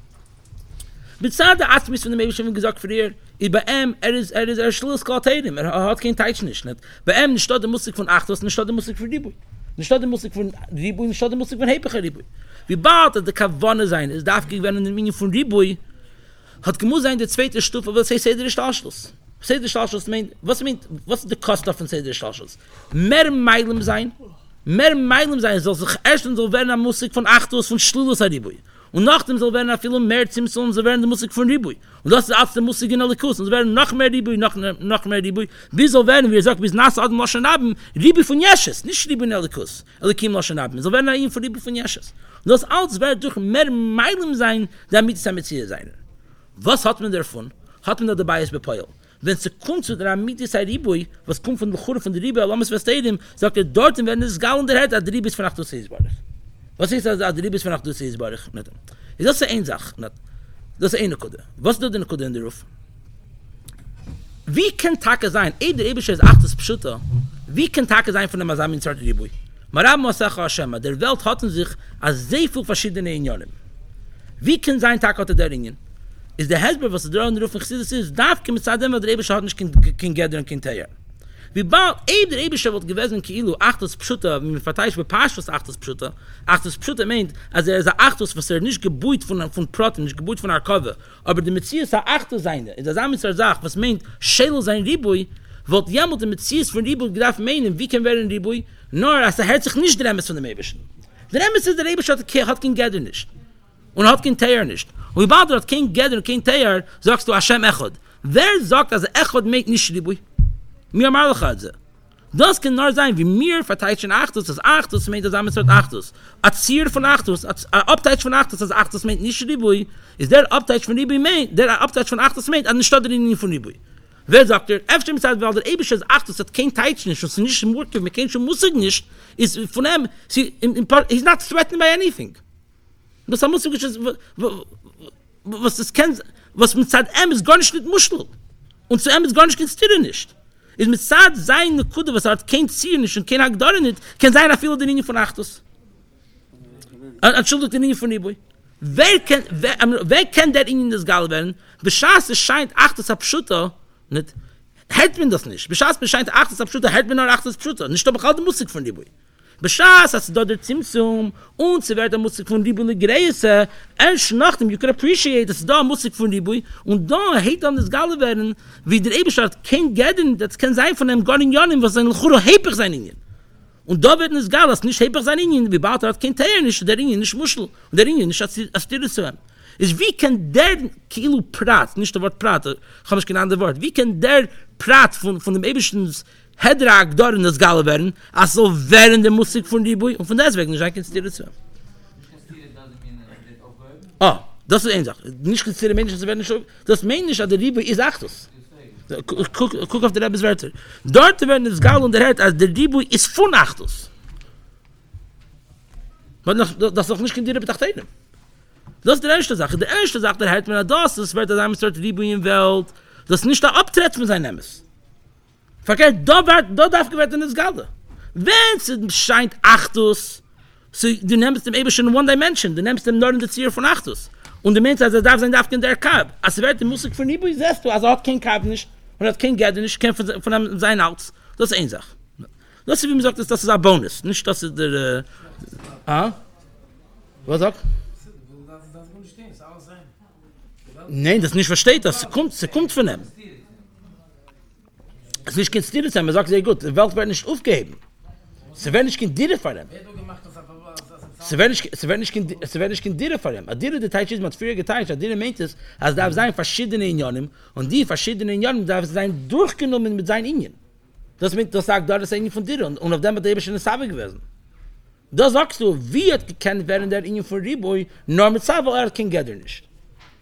Bezahlt der Atmis von dem Eibischen, wie gesagt, für ihr, bei ihm, er ist, er ist, er ist Schlusskarteidem, er hat kein Teitschnitt. Bei ihm, nicht statt der Musik von Achtos, nicht statt der Musik von Ribui. Nicht statt der Musik von Ribui, nicht statt der Musik von Hepecher Ribui. Wie bald hat der Kavanne sein, es darf gewinnen in Minion von Ribui, hat gemusst sein, der zweite Stufe, was heißt Seder ist Anschluss. Seder ist Anschluss meint, was meint, was ist der Kost von Seder ist Anschluss? Mehr Meilem sein, mehr Meilem sein, soll sich erst und soll werden der Musik von Achtos, von Schluss Ribui. Und nachdem soll werden viel mehr Zimson, so werden die Musik von Ribui. Und das ist auch die Musik in Alikus. Und so werden noch mehr Ribui, noch, noch mehr Ribui. Bis so werden, wie er sagt, bis Nasa Adam Lashanabim, Ribui von Jeshes, nicht Ribui in Alikus. Alikim Lashanabim. So werden ihn von Ribui von Jeshes. Und das alles wird durch mehr Meilen sein, damit es ein Metzier sein. Was hat man davon? Hat man da dabei ist Bepoil. Wenn es kommt zu der Amitis Ribui, was kommt von der Chur von der Ribui, Allah muss verstehen, sagt er, dort werden es Gal und der Herd, der Ribui ist von Achtus Hezbarach. Was ist das, dass die Liebe ist, wenn ich das ist, Barich? Das ist eine Sache. Das ist eine Kode. Was ist eine Kode in der Ruf? Wie kann Tage sein, ehe der Ebesche ist achtes Pschütter, wie kann Tage sein von der Masamin Zart Ribui? Marab Mosacha Hashem, der Welt hatten sich als sehr viele verschiedene Injolem. Wie kann sein Tag hatte der Ingen? Ist der Hezber, was der in der Ruf ist, darf kommen zu dem, weil der Ebesche hat nicht kein Geder und kein Teier. Wie bald eben der Ebesche wird gewesen, Kielu, Achtus Pschutter, wie man verteilt bei Paschus Achtus Pschutter, Achtus Pschutter meint, also er ist ein Achtus, was er nicht gebuht von, von Proten, nicht gebuht von Arkove, aber der Metzies ist ein Achtus sein, in der Samizar sagt, was meint, Schelo sein Ribui, wird jemand der Metzies von Ribui gedacht meinen, wie kann wer ein Ribui, nur als er hält sich nicht der Emes von dem Ebeschen. Der Emes ist der Ebesche, hat kein Geder nicht, und hat kein Teier nicht. Und wie bald er hat kein Geder und kein Teier, sagst du Hashem Echod. Wer sagt, also Echod meint nicht Ribui? Mir Malchadze. Das kann nur sein, wie mir verteidigen Achtus, das Achtus meint das Amtsort Achtus. Azir von Achtus, Abteich von Achtus, das Achtus meint nicht Ribui, ist der Abteich von Ribui meint, der Abteich von Achtus meint, an statt der Linie von Ribui. Wer sagt der, Efstim sagt, weil der Ebisches Achtus hat kein Teich nicht, und nicht im Urkef, mit kein Musik nicht, ist von ihm, sie, in, in, he's not threatened by anything. Das muss ich, was das kennt, was mit Zad M ist gar nicht mit Muschel. Und zu M ist gar nicht kein Stirre nicht. Ist mit Saad sein Kude, was er hat kein Ziel nicht und kein Hagdore nicht, kann sein er viele der Linie von Achtus. Entschuldigt die Linie von Ribui. Wer kann, wer, wer kann der Linie des Gal werden? Beschaß, es scheint Achtus Abschutter, nicht? Hält man das nicht. Beschaß, es scheint Achtus Abschutter, hält man nur Achtus Abschutter. Nicht aber auch die Musik von Ribui. Beschaß, dass dort der Zimtzum und sie wird der Musik von Ribui gereise. Erst nach dem, you can appreciate, dass da Musik von Ribui und da hält dann das Galle werden, wie der Eberstadt kein Geden, das kann sein von einem Garnigionim, was ein Churo heper sein Ingen. Und da wird das Galle, das nicht heper sein Ingen, wie Bater hat kein Teil nicht, der Ingen nicht Muschel und der Ingen nicht Astiris zu haben. Ist wie kann der Kilo Prat, nicht das Wort Prat, ich habe kein anderes Wort, wie kann der Prat von, von dem Eberstadt Hedrag dort in das Galle werden, also während der Musik von Ribui und von deswegen nicht ein Kinstiere zu haben. Oh, das ist eine Sache. Nicht Kinstiere Menschen zu werden, nicht aufhören. Das meint nicht, dass der Ribui ist Achtus. Guck auf die Rebeswerte. Dort werden das Galle und der Herd, also der Ribui ist von Achtus. Aber das ist doch nicht Kinstiere Betachteine. Das ist die erste Sache. Die erste Sache, der Herd, wenn er das ist, wird er sein Ribui in der Welt, das ist nicht der Abtritt von seinem Emes. Verkehrt, da, wird, da darf gewährt in das Galde. Wenn es scheint Achtus, so du nimmst dem Eberschen in one dimension, du nimmst dem nur in der Zier von Achtus. Und der Mensch, als er darf sein, darf kein der Kab. Als wird die Musik von Ribui, siehst du, also hat kein Kab nicht, und hat kein Geld nicht, kein von, von seinen Autos. Das ist eine Sache. Das ist, wie man sagt, das ist ein Bonus, nicht, dass es der... Äh, ah? Was sagt? Das muss nicht stehen, das ist alles sein. Nein, das nicht versteht, das kommt, das kommt von ihm. Es ist nicht kein Stil sein, man sagt sehr gut, die Welt wird nicht aufgeheben. Sie werden nicht kein Dire von ihm. Sie werden nicht kein Dire von ihm. A Dire, der Teich ist, man hat früher geteilt, a Dire meint es, als darf sein verschiedene Injonim, und die verschiedenen Injonim darf sein durchgenommen mit seinen Injonim. Das, das sagt dort, das ist ein Injonim von Dire, und, und auf dem hat er eben schon eine Sabe gewesen. Da sagst du, wie hat gekannt werden der Injonim von Ribui, nur mit Sabe, er hat kein Geder nicht.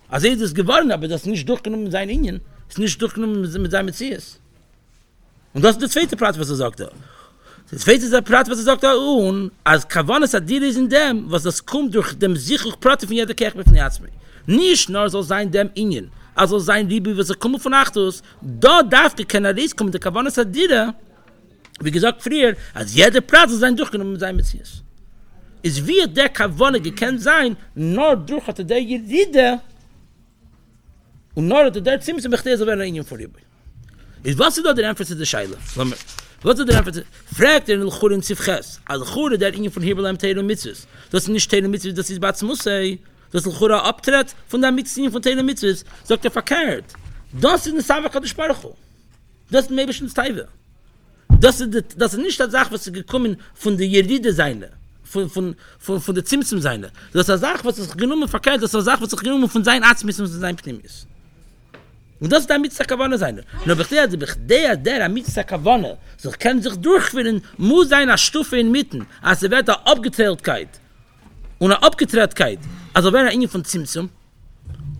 Also er ist es geworden, aber das ist nicht durchgenommen mit seinen Injonim, es ist nicht durchgenommen mit seinem Metzies. Und das ist der zweite Platz, was er sagte. Das zweite ist der Prat, was er sagt, und als Kavanas Adir ist in dem, was das kommt durch dem Sichruch Prat von jeder Kirche von Yatzmi. Nicht nur soll sein dem Ingen, also sein Liebe, was er kommt von Achtus, da darf die Kanaris kommen, der Kavanas Adir, wie gesagt früher, als jeder Prat soll sein durchgenommen mit seinem Metzies. Es wird der Kavanah gekannt sein, nur durch hat der Yeride, und nur hat der Zimis, und der Zimis, Ingen vorüber. Ist was ist da der Emphasis der Scheile? Was ist der Emphasis? Fragt er in Al-Khur in Zivches. Al-Khur, der Ingen von Hebel am Teil und Mitzvahs. Das ist nicht Teil und Mitzvahs, das ist Batz Musei. Das ist Al-Khur abtritt von der Mitzvahs von Teil und Mitzvahs. Sagt er verkehrt. Das ist eine Savaka der Sparcho. Das ist ein Mebischen Teive. Das ist nicht eine Sache, was gekommen von der Yeride seine. Von, von, von, von der Zimtzum seine. Das ist eine Sache, was ist genommen verkehrt. Das ist eine Sache, was ist genommen von seinem Arzt und seinem Pneum ist. Und das ist der Mitzvah-Kavanah sein. Nur der, der Mitzvah-Kavanah sich kann sich durchführen, muss eine Stufe inmitten. Also wird eine Abgetreutkeit. Und eine Abgetreutkeit. Also wird eine von Zimtzum.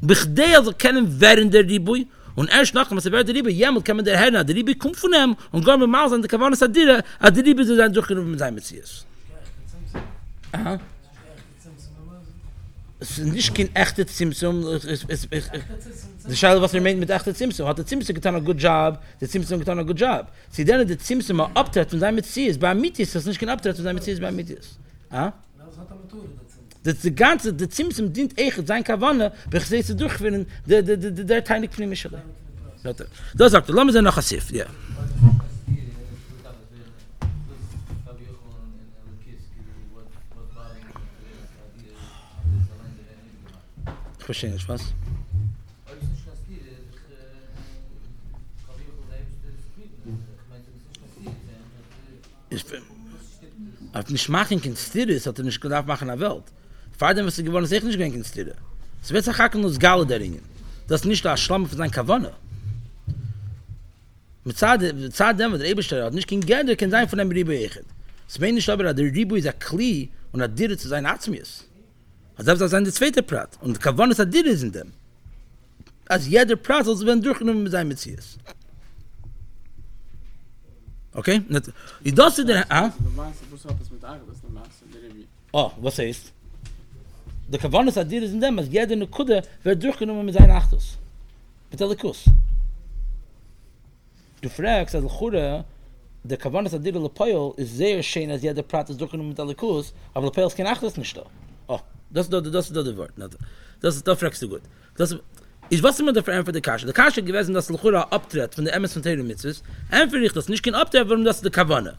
Der sich können während der Ribui. Und erst nachdem es wird der Ribui, jemand kann man der Herr, der Ribui kommt von ihm und gar nicht mal sein, der Kavanah sagt dir, dass der Ribui sein durchgenommen mit seinem Metzies. Aha. Es ist nicht kein echter Zimtzum. Die Schale, was er meint mit echter Zimtzum. Hat der Zimtzum getan einen guten Job, der Zimtzum getan einen guten Job. Sie denken, der Zimtzum mal abtritt von seinem Metzies. Bei Mitis, das ist nicht kein Abtritt von seinem Metzies, bei Mitis. Ah? Das ist die ganze, der Zimtzum dient echt sein Kavanah, weil ich sehe, sie durchführen, der Teinig von dem Mischere. Da sagt er, lass mich sein noch Asif, ja. Ich verstehe nicht, was? Ich bin... Auf nicht machen kann Stirre, es hat er nicht gedacht machen in der Welt. Vor dem, was er geworden ist, echt nicht gehen kann Stirre. Es wird sich hacken aus Galle der Ringen. Das ist nicht der Schlamm für seine Kavanah. Mit Zeit dem, was der Ebersteller hat, nicht kein Geld, der kann sein von einem Riebe Echet. Es meint nicht, aber der Riebe ist ein Kli und der Dirre zu sein Atzmius. Also selbst als ein der zweite Prat. Und Kavanah hat dir ist in dem. Also jeder Prat soll werden durchgenommen mit seinem Metzies. Okay? Ich das ist der... Ah? Oh, was heißt? Der Kavanah hat dir ist in dem, als jeder eine Kudde wird durchgenommen mit seinen Achtus. Mit der Kuss. Du fragst, als Kudde, der Kavanah hat dir in Lepoil ist sehr schön, als jeder Prat ist durchgenommen mit der Kuss, aber Lepoil ist kein Achtus nicht da. Oh. Das ist das das Wort. Das das fragst du gut. Das ist was immer der Verantwortung der Kasche. Der Kasche gewesen, dass Al-Khura abtritt von der M S von Taylor Mitzvahs. Einfach nicht, das nicht kein Abtritt, warum das der Kavanah.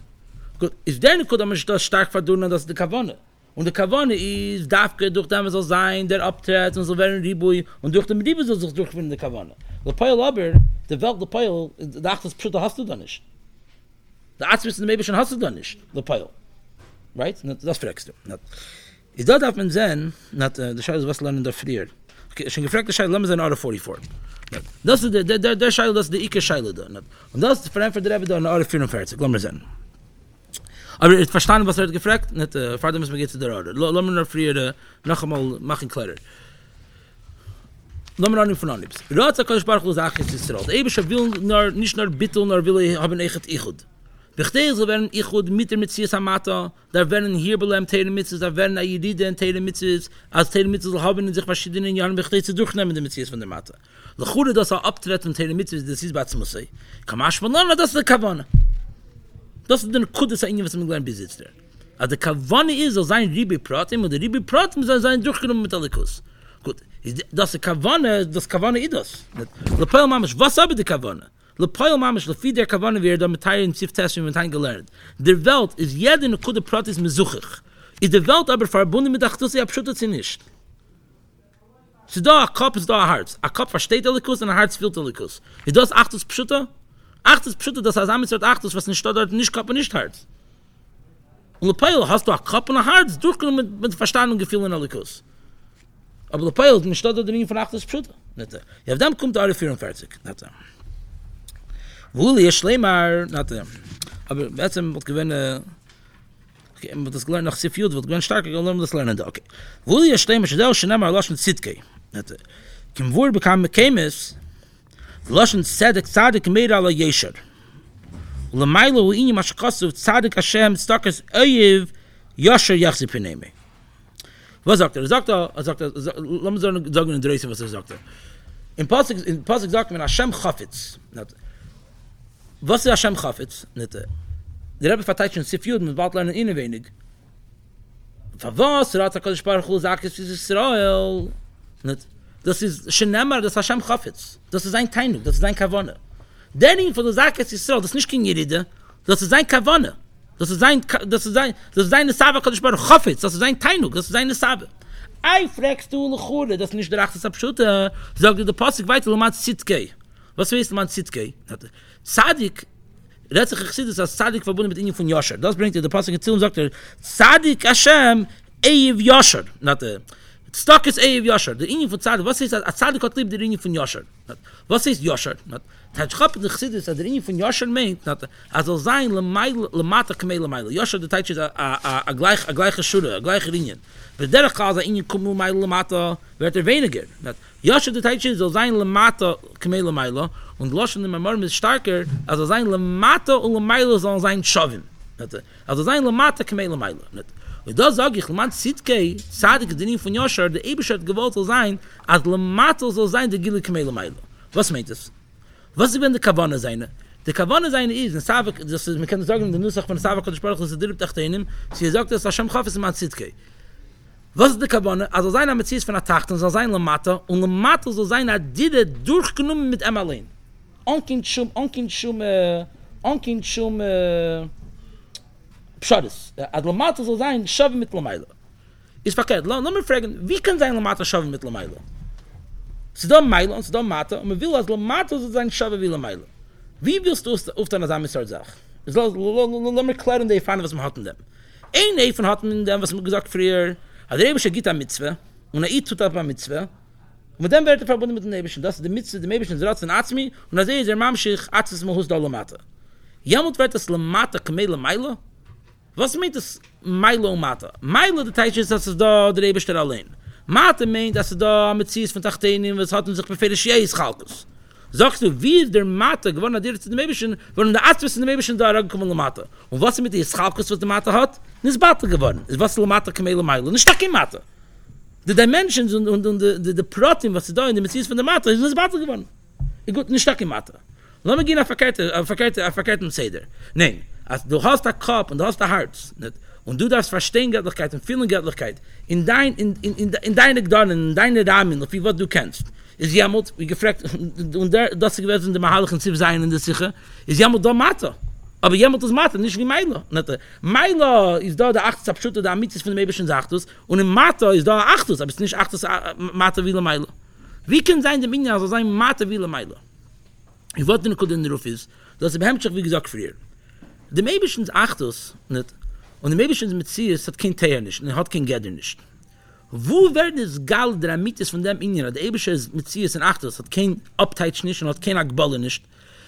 Gut, ist der nicht gut, aber ich das stark verdunner, dass der Kavanah. Und der Kavanah ist, darf durch den so sein, der Abtritt und so werden Ribui. Und durch den Ribui soll sich durchführen der Kavanah. Der Peil aber, der Welt der Peil, der Achtes Pschutter hast du da nicht. Der Arzt ist in der Mäbischen hast du da nicht, der Peil. Right? Das fragst du. Is that up in Zen, not uh, the Shiloh was learning the Frier. Okay, she gefragt the Shiloh, Lemon Order forty-four. That's the the the, the Shiloh, that's the Ike Shiloh da. Und das für einfach der Rebbe an Order forty-four, Lemon Zen. Aber ich verstanden, was er hat gefragt, nicht äh, Vater müssen wir jetzt der Order. Lemon Frier noch einmal machen klarer. Lemon Order von Anlips. Rotsa kann Sparklos achtzig ist rot. Eben schon will nur nicht nur bitte nur will haben echt gut. Wichtig so werden ich gut mit mit Sisamata, da werden hier belem Teil mit da werden die den Teil mit als Teil mit haben sich verschiedene Jahren wichtig zu durchnehmen mit Sis von der Mata. Der gute dass er abtritt und Teil mit das ist was muss sei. Kann man schon das der Kavanah. Das ist der gute sein was mit kleinen Besitzer. Also der Kavanah ist so sein Ribi Pratim und der Ribi Pratim soll sein durchgenommen mit Alikus. Gut, das der Kavanah, das Kavanah ist das. Der Palmam ist was aber der Kavanah. Le Poil Mamish, le Fider Kavanah, wie er da mit Teil im Ziv Tessin mit Teil gelernt. Der Welt ist jede eine gute Pratis mesuchig. Ist der Welt aber verbunden mit Achtus, ihr abschüttet sie nicht. Sie da, ein Kopf ist da ein Herz. Ein Kopf versteht Elikus und ein Herz fühlt Elikus. Ist das Achtus Pschütte? Achtus Pschütte, das heißt, Amis wird Achtus, was nicht da dort, nicht Kopf und nicht Herz. Und Le Poil hast du ein Kopf und ein Herz, durchgenommen mit, mit Verstand und Gefühl in Elikus. Aber Le Poil nicht da dort in von Achtus Pschütte. Ja, auf dem kommt alle vierundvierzig. Nette. Wuli ist schlimmer, aber jetzt wird gewinne, okay, wird das gelernt nach Sifjud, wird gewinne starker gelernt, das lernen da, okay. Wuli ist schlimmer, schadau, schenema, loschen Zitkei. Kim Wur bekam mit Kemes, loschen Zedek, Zadek, Meira, la Yesher. Was sagt er? Sagt er, sagt er, lass sagen, sagen in der Reise, was er sagt. In Pasuk, in Pasuk sagt man Hashem Chafetz. Was ist Hashem Chafetz? Der Rebbe verteilt schon Sif Yud, mit bald lernen ihn wenig. Was rat HaKadosh Baruch Hu sagt es Israel? Das ist Shenemar, das Hashem Chafetz. Das ist ein Teinuk, das ist ein Kavane. Derjenige von der Sache ist Israel, das ist nicht kein Jeride, das ist ein Kavane. Das ist sein, das ist sein, das ist seine Sabe, kann ich mal Chafetz, das ist sein Teinuk, das ist seine Sabe. Ei fragst du Lechure, das ist nicht der Achtes Abschütte, sagt dir der Pasuk weiter, Lomat Zitkei. Was heißt Lomat Zitkei? Zadik, letztlich ich sehe das als Zadik verbunden mit ihnen von Yosher. Das bringt dir der Pasuk hinzu und sagt er, Zadik Hashem, Eiv Yosher. Stock ist Eiv Yosher, der Ingen von Zadik, was heißt, als Zadik hat lieb der Ingen von Yosher. Was heißt Yosher? Tatschkap de Chsidis, der Ingen von Yosher meint, also sein Lamata Kamei Lameile. Yosher, der Teitsch ist a gleiche Schule, a gleiche Ingen. Bei der Chal, der Ingen kommt nur Meile Lamata, wird er weniger. Yosher, der Teitsch ist, soll sein Lamata Kamei Lameile, und Loschen der Mamorm ist starker, also sein Lamata und Lameile soll sein Shavim. Also sein Lamata Kamei Lameile. Und da sage ich, Laman Zitkei, Zadik, der Ingen von Yosher, der Ebesher hat gewollt soll sein, als Lamata soll sein, der Gile Kamei Lameile. Was meint das? Was ist wenn der Kavane seine? Der Kavane seine ist, in Savak, das ist, man kann sagen, in der Nussach von Savak, der Sprach, das ist der Dirib Tachtenim, sie sagt, das ist Hashem Chafetz Laman Zitkei. Was ist der Kavane? Also sein Ametzies von der Tachten, soll sein Lamata, und Lamata soll sein Adide durchgenommen mit ihm allein. Onkin Schum, Onkin Schum, Onkin Schum, Pschodes. Also Lamata soll sein, Schaven mit Lameile. Ist verkehrt. Lass mich fragen, wie kann sein Lamata Schaven mit Lameile? Sie da Meile und sie da Mata, und man will, als Lamata soll sein Schave wie Lameile. Wie willst du auf der Nasamisar sagen? Lass mich klären, die Erfahrung, was man hat in dem. Ein Eifen hat in dem, was man gesagt früher, hat der Ebesche Gita Mitzwe, und er it tut ab am Mitzwe, und mit dem wird er verbunden mit dem Ebesche. Das ist der Mitzwe, der Ebesche, der Ratsen Atzmi, und er sehe, der Mamschich, Atzes Mohus da Lamata. Jamut wird das Lamata Kamei Lameile? Was meint das Meile und Mata? Meile, der Teich ist, dass es da der Ebesche allein. Mate meint, dass er da mit Zies von Tachtenim, was hat sich befehlt, Schies Chalkus. Sagst du, wie der Mate gewonnen hat, der zu dem Ebischen, warum der Atzwiss in dem Ebischen da reingekommen der Mate. Und was mit dem Chalkus, was der Mate hat, ist Batel geworden. Ist was der Mate, Kamele, Meile. Nicht Tachtenim Mate. Die Dimensions und, und, und die Protein, was sie da in dem Zies von der Mate, ist nicht Batel geworden. Gut, nicht Tachtenim Mate. Lass mich gehen auf verkehrten Seder. Nein, also, du hast den Kopf und du hast den Herz. Nicht? Und du darfst verstehen Göttlichkeit und fühlen Göttlichkeit in dein in in in, in deine Gdanen, in deine Rahmen, auf wie was du kennst. Ist jamut, wie gefragt, und der, das gewesen in der Mahaligen Ziv sein in der Sicher, ist jamut da Mata. Aber jamut das Mata, nicht wie Meila. Meila ist da der Achtus Abschütte, der Amitis von dem Ebischen Sachtus, und in Mata ist da Achtus, aber es ist nicht Achtus Mata wie Meila. Wie kann sein der Minja, also sein Mata wie Meila? Ich wollte nur kurz in den Ruf ist, dass im Hemdschach, wie gesagt, früher. Dem Ebischen Achtus, nicht? Und im Ebischen Metzies hat kein Teher nicht, und hat kein Geder nicht. Wo wird es Gal der Amitis von dem Indien? Der Ebische Metzies in Achtus hat kein Abteitsch nicht und hat kein Akballe nicht.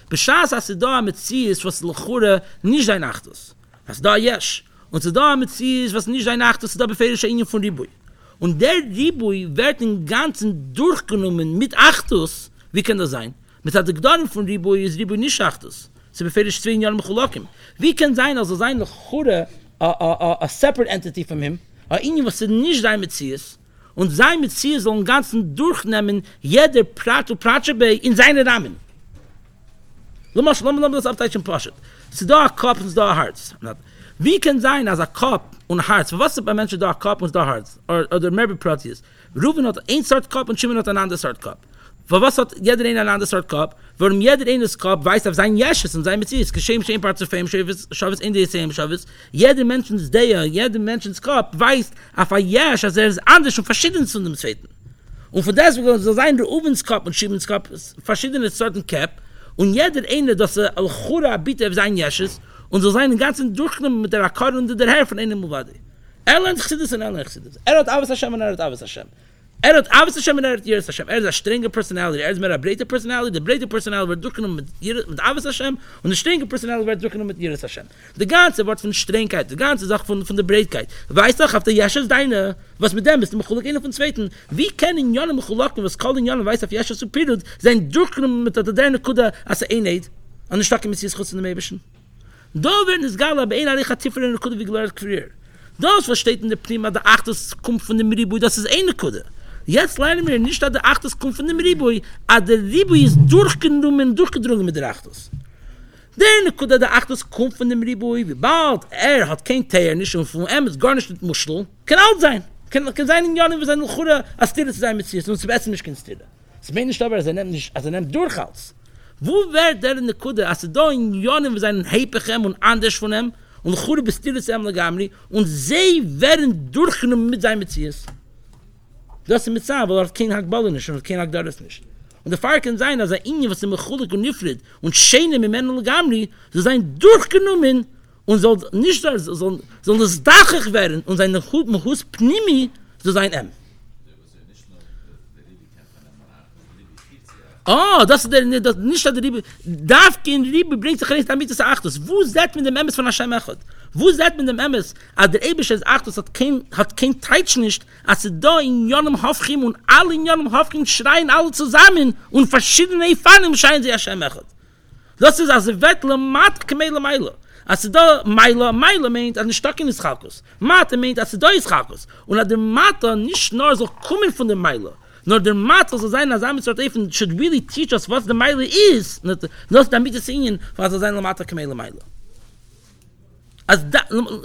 Beschaß, dass sie da Metzies, was Lachure nicht ein Achtus. Was da Jesch. Und sie da Metzies, was nicht ein Achtus, da befehlt sich Indien von Ribui. Und der Ribui wird den Ganzen durchgenommen mit Achtus. Wie kann das sein? Mit der Gdarim von Ribui ist Ribui nicht Achtus. Sie befehlt sich zwei Jahren mit Chulakim. Wie kann sein, also sein Lachure, A, a, a separate entity from him, a inni, was er nicht sein Metzies, und sein Metzies soll den Ganzen durchnehmen, jeder Prat und Pratschabey in seinen Rahmen. Lass mal das abteichen Poshet. Es ist da ein Kopf und es ist da ein Herz. Wie kann sein, als ein Kopf und ein Herz, was ist bei Menschen da ein Kopf und da ein Herz? Oder mehr bei Proteus. Reuven hat ein Sort Kopf und Shimon hat ein anderes Sort Kopf. Für was hat jeder ein anderes Sort Kopf? Warum jeder eines Kopf weiß auf sein Jesches und sein Metzies? Geschehen, Schein, Part zu Fem, Scheves, Scheves, Indi, Sehem, Scheves. Jeder Menschens Deja, jeder Menschens Kopf weiß auf ein Jesch, als er ist anders und verschieden zu dem Zweiten. Und von deswegen soll sein Reuvens Kopf und Schimens Kopf verschiedene Sorten Cap. Und jeder eine, dass er Al-Khura bietet auf sein Jesches und soll seinen ganzen Durchnehmen mit der Akkord und der Herr von einem Mubadi. Er lernt Chsidus und er lernt Chsidus. Er hat Aves Hashem und er hat Aves Hashem. Er hat Avis Hashem und er hat Yeres Hashem. Er ist eine strenge Personality. Er ist mehr eine breite Personality. Die breite Personality wird durchgenommen mit Avis Hashem und die strenge Personality wird durchgenommen mit Yeres Hashem. Die ganze Wort von Strengheit, die ganze Sache von, von der Breitkeit. Weißt du, auf der Yeshe ist deine, was mit dem ist, der Mechulak einer von Zweiten. Wie kann in Jona Mechulak, was Kol in Jona weiß, auf Yeshe Superior, sein durchgenommen mit der Derne Kuda, als er einheit? Und ich stocke mit Jesus Christus in dem Ebischen. Da werden es gar aber ein Alicha Tiffer in der Kude wie gelehrt Krier. Das versteht in der Prima, der Achtes kommt von dem Ribui, das ist eine Kude. Jetzt lernen wir nicht, dass der Achtes kommt von dem Ribui, aber der Ribui ist durchgenommen, durchgedrungen mit der Achtes. Der Kude, der Achtes kommt von dem Ribui, wie bald er hat kein Teier, nicht und von ihm ist gar nicht mit Muschel, kann alt sein. Kann sein in Jahren, wo sein Lchura als Stille zu sein mit sich, sonst wird es nicht kein Stille. Es meint nicht aber, als er nimmt durchhalts. Wo wird der in der Kude, als er da in Jahren, wo sein Heipechem und anders von ihm, und Lchura bestillt es ihm Lagamri, und sie werden durchgenommen mit sein Metzies. Das ist mit Zahn, weil er hat kein Hagbala nicht, und er hat kein Hagdaris nicht. Und der Fall kann sein, dass er ihnen, was er mit Chulik und Nifrid, und Schäne mit Männern Lagamri, sie seien durchgenommen, und soll nicht da, soll, soll das dachig werden, und sein Mechus Pnimi, so sein M. Oh, das ist der, das, nicht der Liebe. Darf kein Liebe bringt sich nicht damit, dass er Achtus. Wo seid mit dem Emes von Hashem Echad? Wo seid mit dem Emes? Also der Ebesch ist Achtus, hat kein, hat kein Teitsch nicht, als er da in Jonem Hofchim und alle in Jonem Hofchim schreien alle zusammen und verschiedene Ifanim scheinen sie Hashem Echad. Das ist also Wettle, Mat, Kmeile, Meile. Als er da Meile, Meile meint, an den Stocken ist Chalkus. Mate meint, als er da ist Chalkus. Und an der Mate nicht nur so kommen von der Meile. Nor der Matl soll sein, als Amitzort Eifen should really teach us was the Meile is, not damit es ihnen, was er sein, Lamata Kamele Meile. Als da,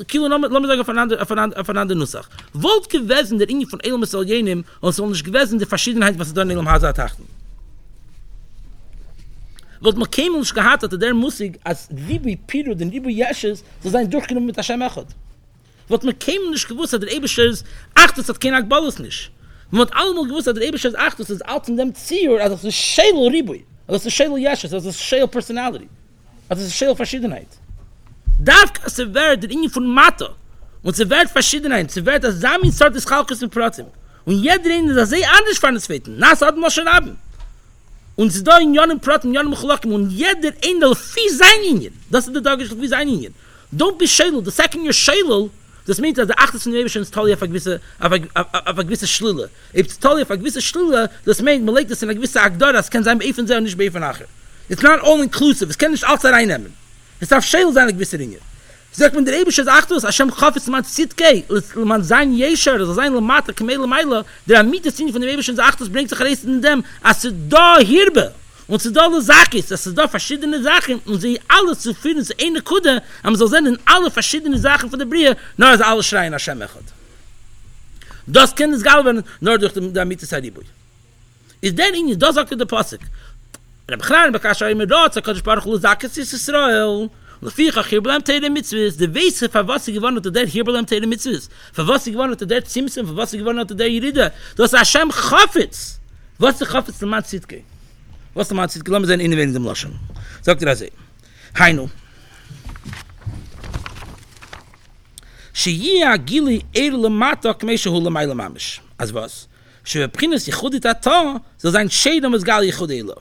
Kilo, lass mich sagen, auf einander Nussach. Wollt gewesen der Ingen von Elam Esel jenem, und soll nicht gewesen der Verschiedenheit, was er da in Elam Hasa ertachten. Wollt man keinem nicht gehabt hatte, der Musik, als Libu Piru, den Libu Yeshes, soll sein durchgenommen mit Hashem Echad. Wollt man keinem nicht gewusst hat, der Ebeschers, ach, das hat kein Akbalus nicht. Man hat allemal gewusst, dass der Eberschef achtet, dass es alt in dem Zier, also es ist Schädel Ribui, also es ist Schädel Yeshes, also es ist Schädel Personality, also es ist Schädel Verschiedenheit. Darf es werden, der Ingen von Mathe, und es wird Verschiedenheit, es wird das Samin-Sort des Chalkes im Pratim. Und jeder Ingen, das sehr anders von uns Feten, das hat man schon haben. Und sie da in Jönem Pratim, Jönem Chalakim, und jeder Ingen, der viel sein Ingen, das ist der Tag, der viel sein Ingen. Don't be Schädel, the second you're Schädel, das meint, dass der Achtes von der Eberschen ist toll auf eine gewisse, auf eine, auf, auf eine gewisse Schlille. Ob es toll auf eine gewisse Schlille, das meint, man legt es in eine gewisse Agdor, das kann sein bei Efen sein und nicht bei Efen nachher. It's not all inclusive, es kann nicht alles reinnehmen. Es darf schädel sein, eine gewisse Dinge. Sagt man, der Eberschen ist Achtus, Hashem Chafetz, man zieht Kei, man sein Jesher, das sein Lamata, Kamele Meile, der Amitesin von der Eberschen ist Achtus, bringt sich alles in dem, als sie da hierbe. Und zu dolle Sache ist, dass es da verschiedene Sachen und sie alles zu führen zu einer Kude, aber so sind in alle verschiedenen Sachen von der Brie, nur als alle schreien Hashem Echad. Das kann es gar werden, nur durch die Mitzvah Ribui. Ist der Inge, das sagt der Pasuk. Reb Chanan bekash Arim Rotz, HaKadosh Baruch Hu Zakes ist Israel. Lefichach hier bleibt Teile Mitzvahs, der Weise, für was sie gewonnen hat, der hier bleibt Teile Mitzvahs. Für was sie gewonnen hat, der Zimtzum, für was sie gewonnen hat, der Yerida. Das ist Hashem Chafetz. Was der Chafetz, der Mann Zitke. Was der Mann zieht, gelassen sein, in wenigen Laschen. Sagt er also, Heino. Sheyia gili er lemata k'meishu lemayla mamish. Also was? Shebepchines yichudit ato, soll sein Schädel mesgal yichud elo.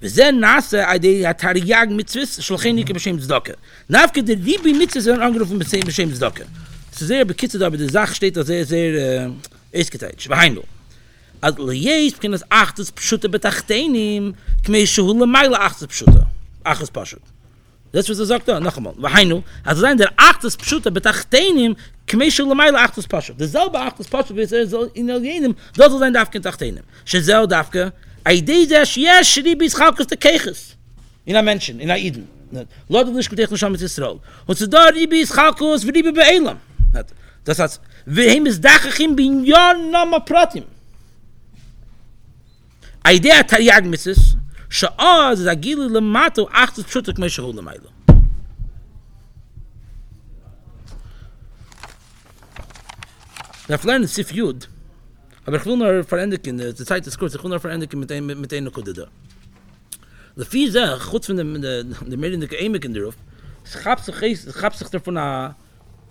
V'zen nase adei atariyag mitzviz, shulchenike b'shem tzedakah. Nafke der Libi mitzviz, werden angerufen b'shem tzedakah. So sehr bekitzt, aber die Sache steht da sehr, sehr eisgeteilt. Heino. Ad lejes beginnen als achtes pschutte betachtenim, kmeische hule meile achtes pschutte. Achtes pschut. Das was er sagt da, noch einmal. Waheinu, also sein der achtes pschutte betachtenim, kmeische hule meile achtes pschut. Das selbe achtes pschut, wie es in jenem, das soll sein darfke betachtenim. Shezel darfke, aidei das yes ribis chalkes de keches. In a Menschen, in a Eden. Leute, die nicht getechnisch haben mit Israel. Und so da ribis chalkes, wie ribi beelam. Das heißt, wir haben es dachachim bin ja nama pratim. A idea of Tariag Misses, Sha'az is a gili lemato achtus pshutuk meishahu lemaylo. Der Flan ist Sif Yud, aber ich will nur verendigen, die Zeit ist kurz, ich will nur verendigen mit einer mit einer Kudde da. Der Fieser, gut von dem der der Medinke Emek in der Ruf, schabt sich schabt sich davon a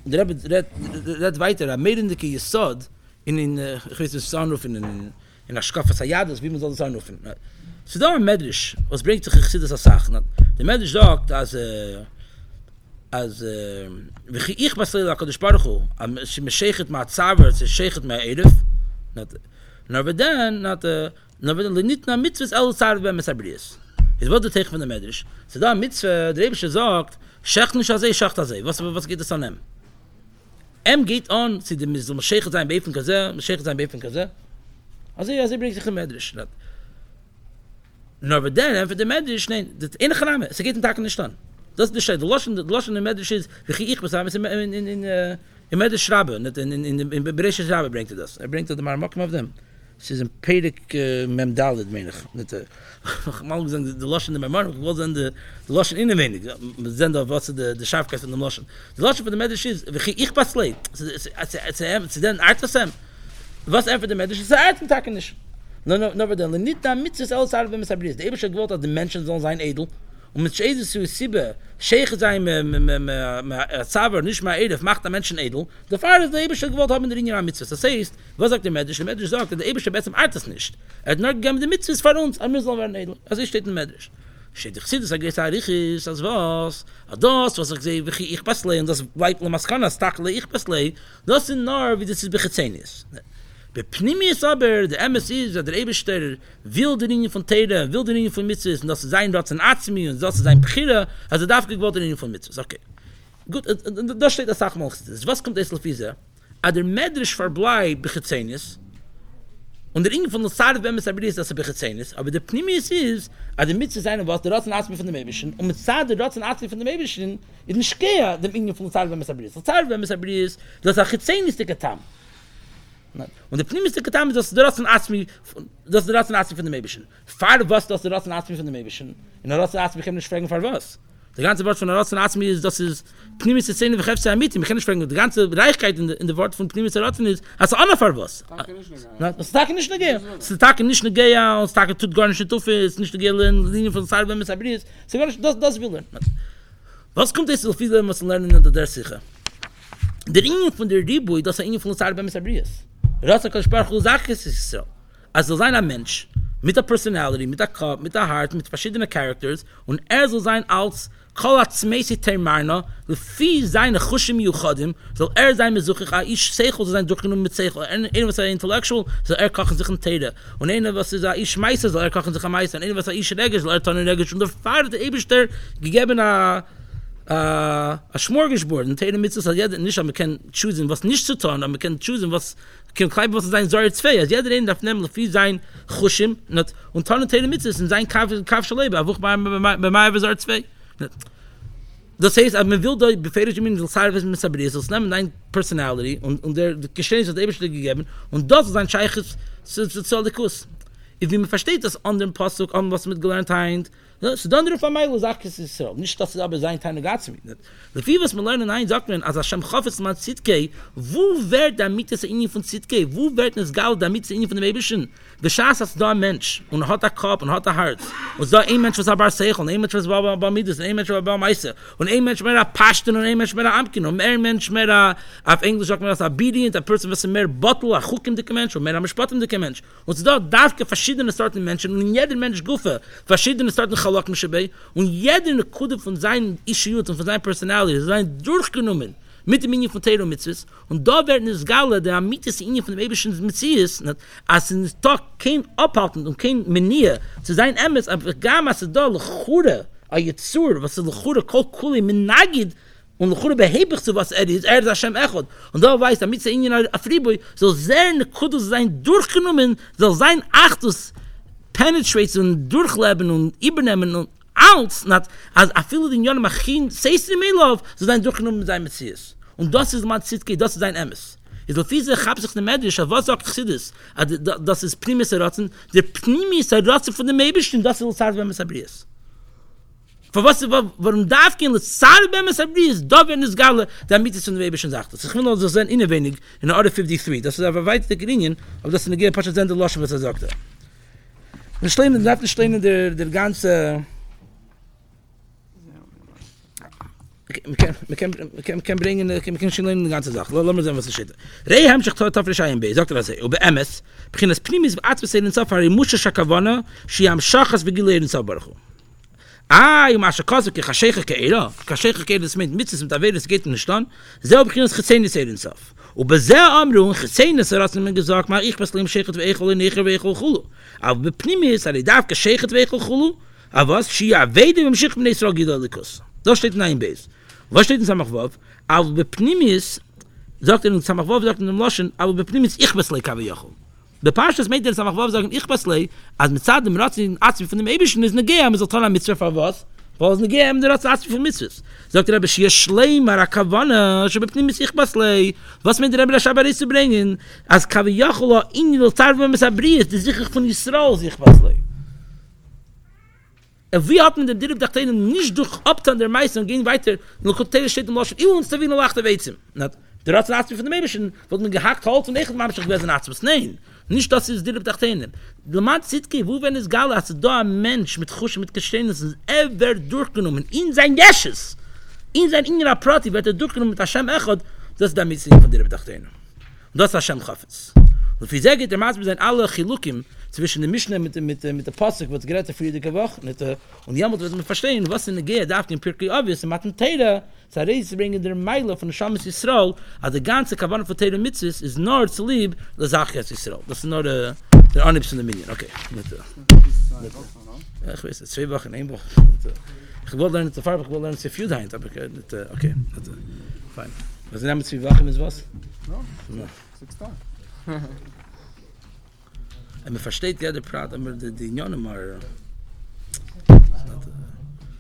der der der weiter, der Medinke Yesod in in Christus Sanruf in in in der Schkaffe Sayades, wie man soll das anrufen. So da ein Medrisch, was bringt sich Chassidus als Sachen. Der Medrisch sagt, als als wie ich basel HaKadosh Baruch Hu, am shechet ma'atzaver, shechet ma'erif, na beden, na beden, lenit na mitzvahs, el zarv be'mesabrius. Jetzt wird der Teich von der Medrisch. So da ein Mitzvah, der Rebische sagt, Schach nicht azay, schach azay. Was was geht es an em? Em geht on zu dem zum Sheikh sein Beifen Kaza, Sheikh sein Beifen Kaza. Also ja, sie bringt sich Medrisch. Nur dann haben wir den Medrisch, nein, das Innengrame, sie geht den Tag nicht an. Das ist der Loschen, der Loschen in Medrisch ist, wie ich besaß in in in in Medrisch Rabe, nicht in in in Bereich Rabe bringt das. Er bringt das mal Makam of them. Es ist ein Pedik Memdalet, meine ich. Nicht, äh, mal gesagt, die Loschen in der Memdalet, wo sind die Loschen in der Wenig? Wir sehen doch, was ist die Schafkeit von den Loschen. Die Loschen von der Medisch ist, wie ich passe leid. Es ist ein Artesam. Was einfach der Medisch ist, es ist ein Artentag nicht. No, no, no, no, nicht damit es alles Arbe mit Sabris. Der Ebersche gewollt hat, die Menschen sollen sein edel. Und mit Schäden zu Sibbe, Schäge sein, Zaber, nicht mehr edel, macht der Menschen edel. Der Fahrer ist der Ebersche gewollt haben in der Linie an Mitzvahs. Das heißt, was sagt der Medrash? Der Medrash sagt, der Ebersche besser im Artes nicht. Er hat nur gegeben die Mitzvahs von uns, aber wir sollen werden edel. Also steht im Medrash. Steht ich sehe, das ist ein Riechis, das was. Das, was ich sehe, wie ich passe, und das bleibt, was kann das, ich passe, das sind nur, wie das ist, wie ist. Bei Pneumies aber, der M S ist, der Ebersteller will die Linie von Teire, will die Linie von Mitzvahs, und das ist sein, das ist ein Azmi, und das ist ein Pchira, also darf gewollt die Linie von Mitzvahs. Okay. Gut, da steht das auch mal. Was kommt jetzt auf diese? Aber der Medrash verbleibt bei Chizenius, und der Inge von der Zare, wenn man es aber ist, dass er bei Chizenius, aber der Pneumies ist, aber der Mitzvahs sein, was der Ratsen Azmi von dem Ebersteller, und mit Zare, der Ratsen Azmi von dem Ebersteller, ist nicht gehe, dem Inge von der Zare, wenn man es aber ist. Der Zare, wenn man es aber ist, dass er Chizenius die Katam. Und der Pneumies der Katam ist, dass der Ratsen Azmi das der Ratsen Azmi von dem Ebersteller. Fahre was, dass der Ratsen Azmi von dem Ebersteller. Und der Ratsen Azmi kann nicht fragen, für was. Der ganze Wort von der Ratsen Azmi ist, dass es Pnimis der Szene, wir haben es ja mit ihm. Ich kann nicht fragen, die ganze Reichkeit in der Wort von Pnimis der Ratsen ist, also auch noch für was. Das ist der Tag nicht nur Gehe. Das ist der Tag nicht nur Gehe, und das Tag tut gar nicht in Tuffe, es ist nicht nur Gehe, in der Linie von Sarah, wenn man es abriert. Das will er. Was kommt jetzt, so viele müssen lernen in der Sicher? Der Ingen von der Ribui, das ist der Ingen von Sarah, wenn man es abriert. Ratsen kann sprach, und sagt es ist so. Also sein ein Mensch, mit der Personality, mit der Kopf, mit der Heart, mit verschiedenen Characters, und er soll sein als Kolatzmäßig Termarna, le fi seine Chushim Yuchadim, soll er sein mit Suchich, a ish Seichel, soll sein durchgenommen mit Seichel, einer was er intellektual, soll er kochen sich ein Teide, und einer was er ish Meister, soll er kochen sich ein Meister, und einer was er ish Regisch, soll er tonnen Regisch, und der Pfarrer der Eberster gegeben a a Schmorgesbord, ein Teide mit sich, also jeder nicht, aber man kann choosen, was nicht zu tun, aber man kann choosen, was kein klein was sein soll zwei also jeder den darf nehmen viel sein khushim not und dann teilen mit ist in sein kafschlebe aber bei bei soll zwei das heißt man will da befähigt mit Service mit Sabris das nehmen ein Personality und und der Geschenk hat eben gegeben und das ist ein scheiches sozialikus if man versteht das an dem Pasuk an was mit gelernt hat so dann der von mir sagt es ist so nicht dass es aber sein keine Gatze mit nicht wie was man lernen nein sagt man als Hashem Chafetz man Zitkei wo wird damit es in von Zitkei wo wird es Gaul damit es in von dem Eibischen geschah das da ein Mensch und hat er Kopf und hat er Herz und da ein Mensch was aber Seichel und ein Mensch was war bei mir das ein Mensch war bei Meister und ein Mensch mehr Pashtin und ein Mensch mehr Amkin und ein Mensch mehr auf Englisch sagt man das obedient a person was mehr Bottle a Chukim der Mensch und mehr am Spatem der Mensch und da darf verschiedene Sorten Menschen und jeder Mensch gufe verschiedene Sorten und jeder eine Kude von seinen Issues und von seiner Personality sein durchgenommen mit dem Minion von Teiro Mitzvahs und da werden es Galle der Amitis in von dem Eibischen Mitzvahs als in der Tag kein Abhalten und kein Menier zu sein Emes aber gar was da Lechura a Yitzur was Lechura kol kuli min Nagid und Lechura behebig zu was er ist er ist Hashem Echad und da weiß damit sie in der Afriboi soll seine Kude sein durchgenommen soll sein Achtus penetrates und durchleben und übernehmen und alles nicht, als er viele den Jahren machen, sehst du mir auf, so sein durchgenommen mit seinem Messias. Und das ist mein Zitkei, das ist sein Emes. Es wird viel sich, hab sich nicht mehr durch, aber was sagt Chsidis? Das ist Pnimis Ratzen, der Pnimis Ratzen von dem Eibischen, das ist das Zar, wenn man es abriest. Für was, warum darf gehen, das Zar, wenn man es abriest, da werden es Galle, damit es von dem Eibischen sagt. Ich will also sehen, in ein wenig, in der Order fifty-three, das ist aber weit der Gerinien, aber das ist eine Gehepasche, das ist der Loschen, was er sagte. Wir stehen, wir stehen der, der ganze... Wir können bringen, wir können schon lernen die ganze Sache. Lass mal sehen, was es steht. Rei haben sich tot auf der Schein bei, sagt er das. Und bei M S, beginnen das Primis, bei Atwes, in Zafari, Musha Shakavana, sie haben Schachas, wie Gile, in Zabarchu. Ah, im Aschakasu, ki Chashaycha Keira, Chashaycha Keira, das meint, mit mit Averis, geht in den Stand, selber beginnen das Chizenius, in Zaf. Und bei sehr Amrung, Chizenius, er hat mir gesagt, mach ich was, lehm, Shechet, Weichel, in Echer, Weichel, Chulu. Aber bei Primis, er darf, Shechet, Weichel, Chulu, aber was, sie ja, weide, im Schich, in Israel, Gidalikus. Das steht in einem Beis. Was steht in Samach Vav? Aber bepnimis, sagt er in Samach Vav, sagt er in dem Loschen, aber bepnimis ich beslei kawe Jochel. Der Parshas meint in Samach Vav, sagt ich beslei, als mit Zad dem Ratzi in Atzvi von dem Eibischen ist negea, mit Zoltan am Mitzvah von was? Weil es negea im der Ratzi Atzvi von Mitzvahs. Sagt er, aber schie schleim arakavana, sche bepnimis ich beslei. Was meint der Rebbe Shabaris zu bringen? Als kawe Jochel a in il tarve mesabriet, die sich von Yisrael sich beslei. Und wir hatten den Dirib Dachtenen nicht durch Obtan der Meister und gehen weiter. Nur Kotel steht im Loschen, immer uns der Wiener Lachte weizem. Der Ratz Nazmi von dem Eberschen, wird man gehackt, Holz und Echel, Mamschach gewesen Nazmis. Nein, nicht das ist Dirib Dachtenen. Der Mann Zitke, wo wenn es Gala, als da ein Mensch mit Chusch, mit Geständnissen, ever durchgenommen, in sein Jesches, in sein innerer Prati, wird er durchgenommen mit Hashem Echad, das ist der Mitzvah von Dirib Dachtenen. Und das ist Hashem Chafetz. Und für sehr geht der Maßbe sein alle Chilukim zwischen dem Mishnah mit mit mit der Pasuk, was gerade für die Woche nicht, und ja, muss man verstehen, was in der Gehe darf den Pirkei Avos matten Teile, sei reis bringen der Meile von Shamas Yisrael, also der ganze Kavan von Teile Mitzis ist nur zu lieb der Sache Yisrael. Das ist nur der der Anibs in der Minion. Okay, ich weiß, zwei Wochen, eine Woche. Ich wollte lernen zu fahren, ich wollte lernen zu viel dahin, aber nicht, okay, fein. Was nehmen zwei Wochen ist was? Ja, sechs Tage. And man versteht ja der Prat, aber die die Jungen mal.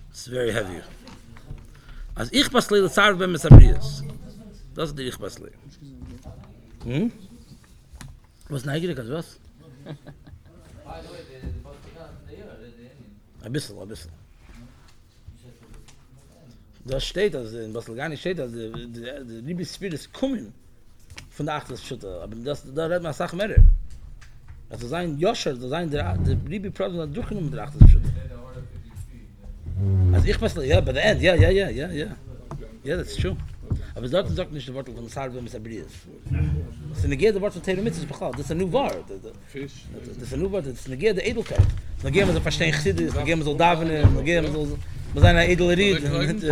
It's very heavy. Als ich basle das Arbe mit Sabrias. Das die ich basle. Hm? Was neigere das was? Ein bisschen, ein bisschen. Das steht also in Basel gar nicht steht, dass der der Liebesspiel ist kommen. Von der Achtes Schütte, aber das, da redet man Sachen mehr. Also sein Joscher, da sein der Liebe-Problem hat durchgenommen der Achtes Schütte. Also ich weiß, ja, bei der End, ja, ja, ja, ja, ja. Ja, das ist true. Aber es sagt nicht der Wortel von Sarbe und Sabrias. Das ist eine Gehe der Wortel von Teremitz, das ist bekannt. Das ist ein new Wort. Das ist ein new Wort, das ist eine Gehe der Edelkeit. Dann gehen wir so verstehen, das gehen wir so davenen, dann gehen wir so, wir sind eine edle Ried.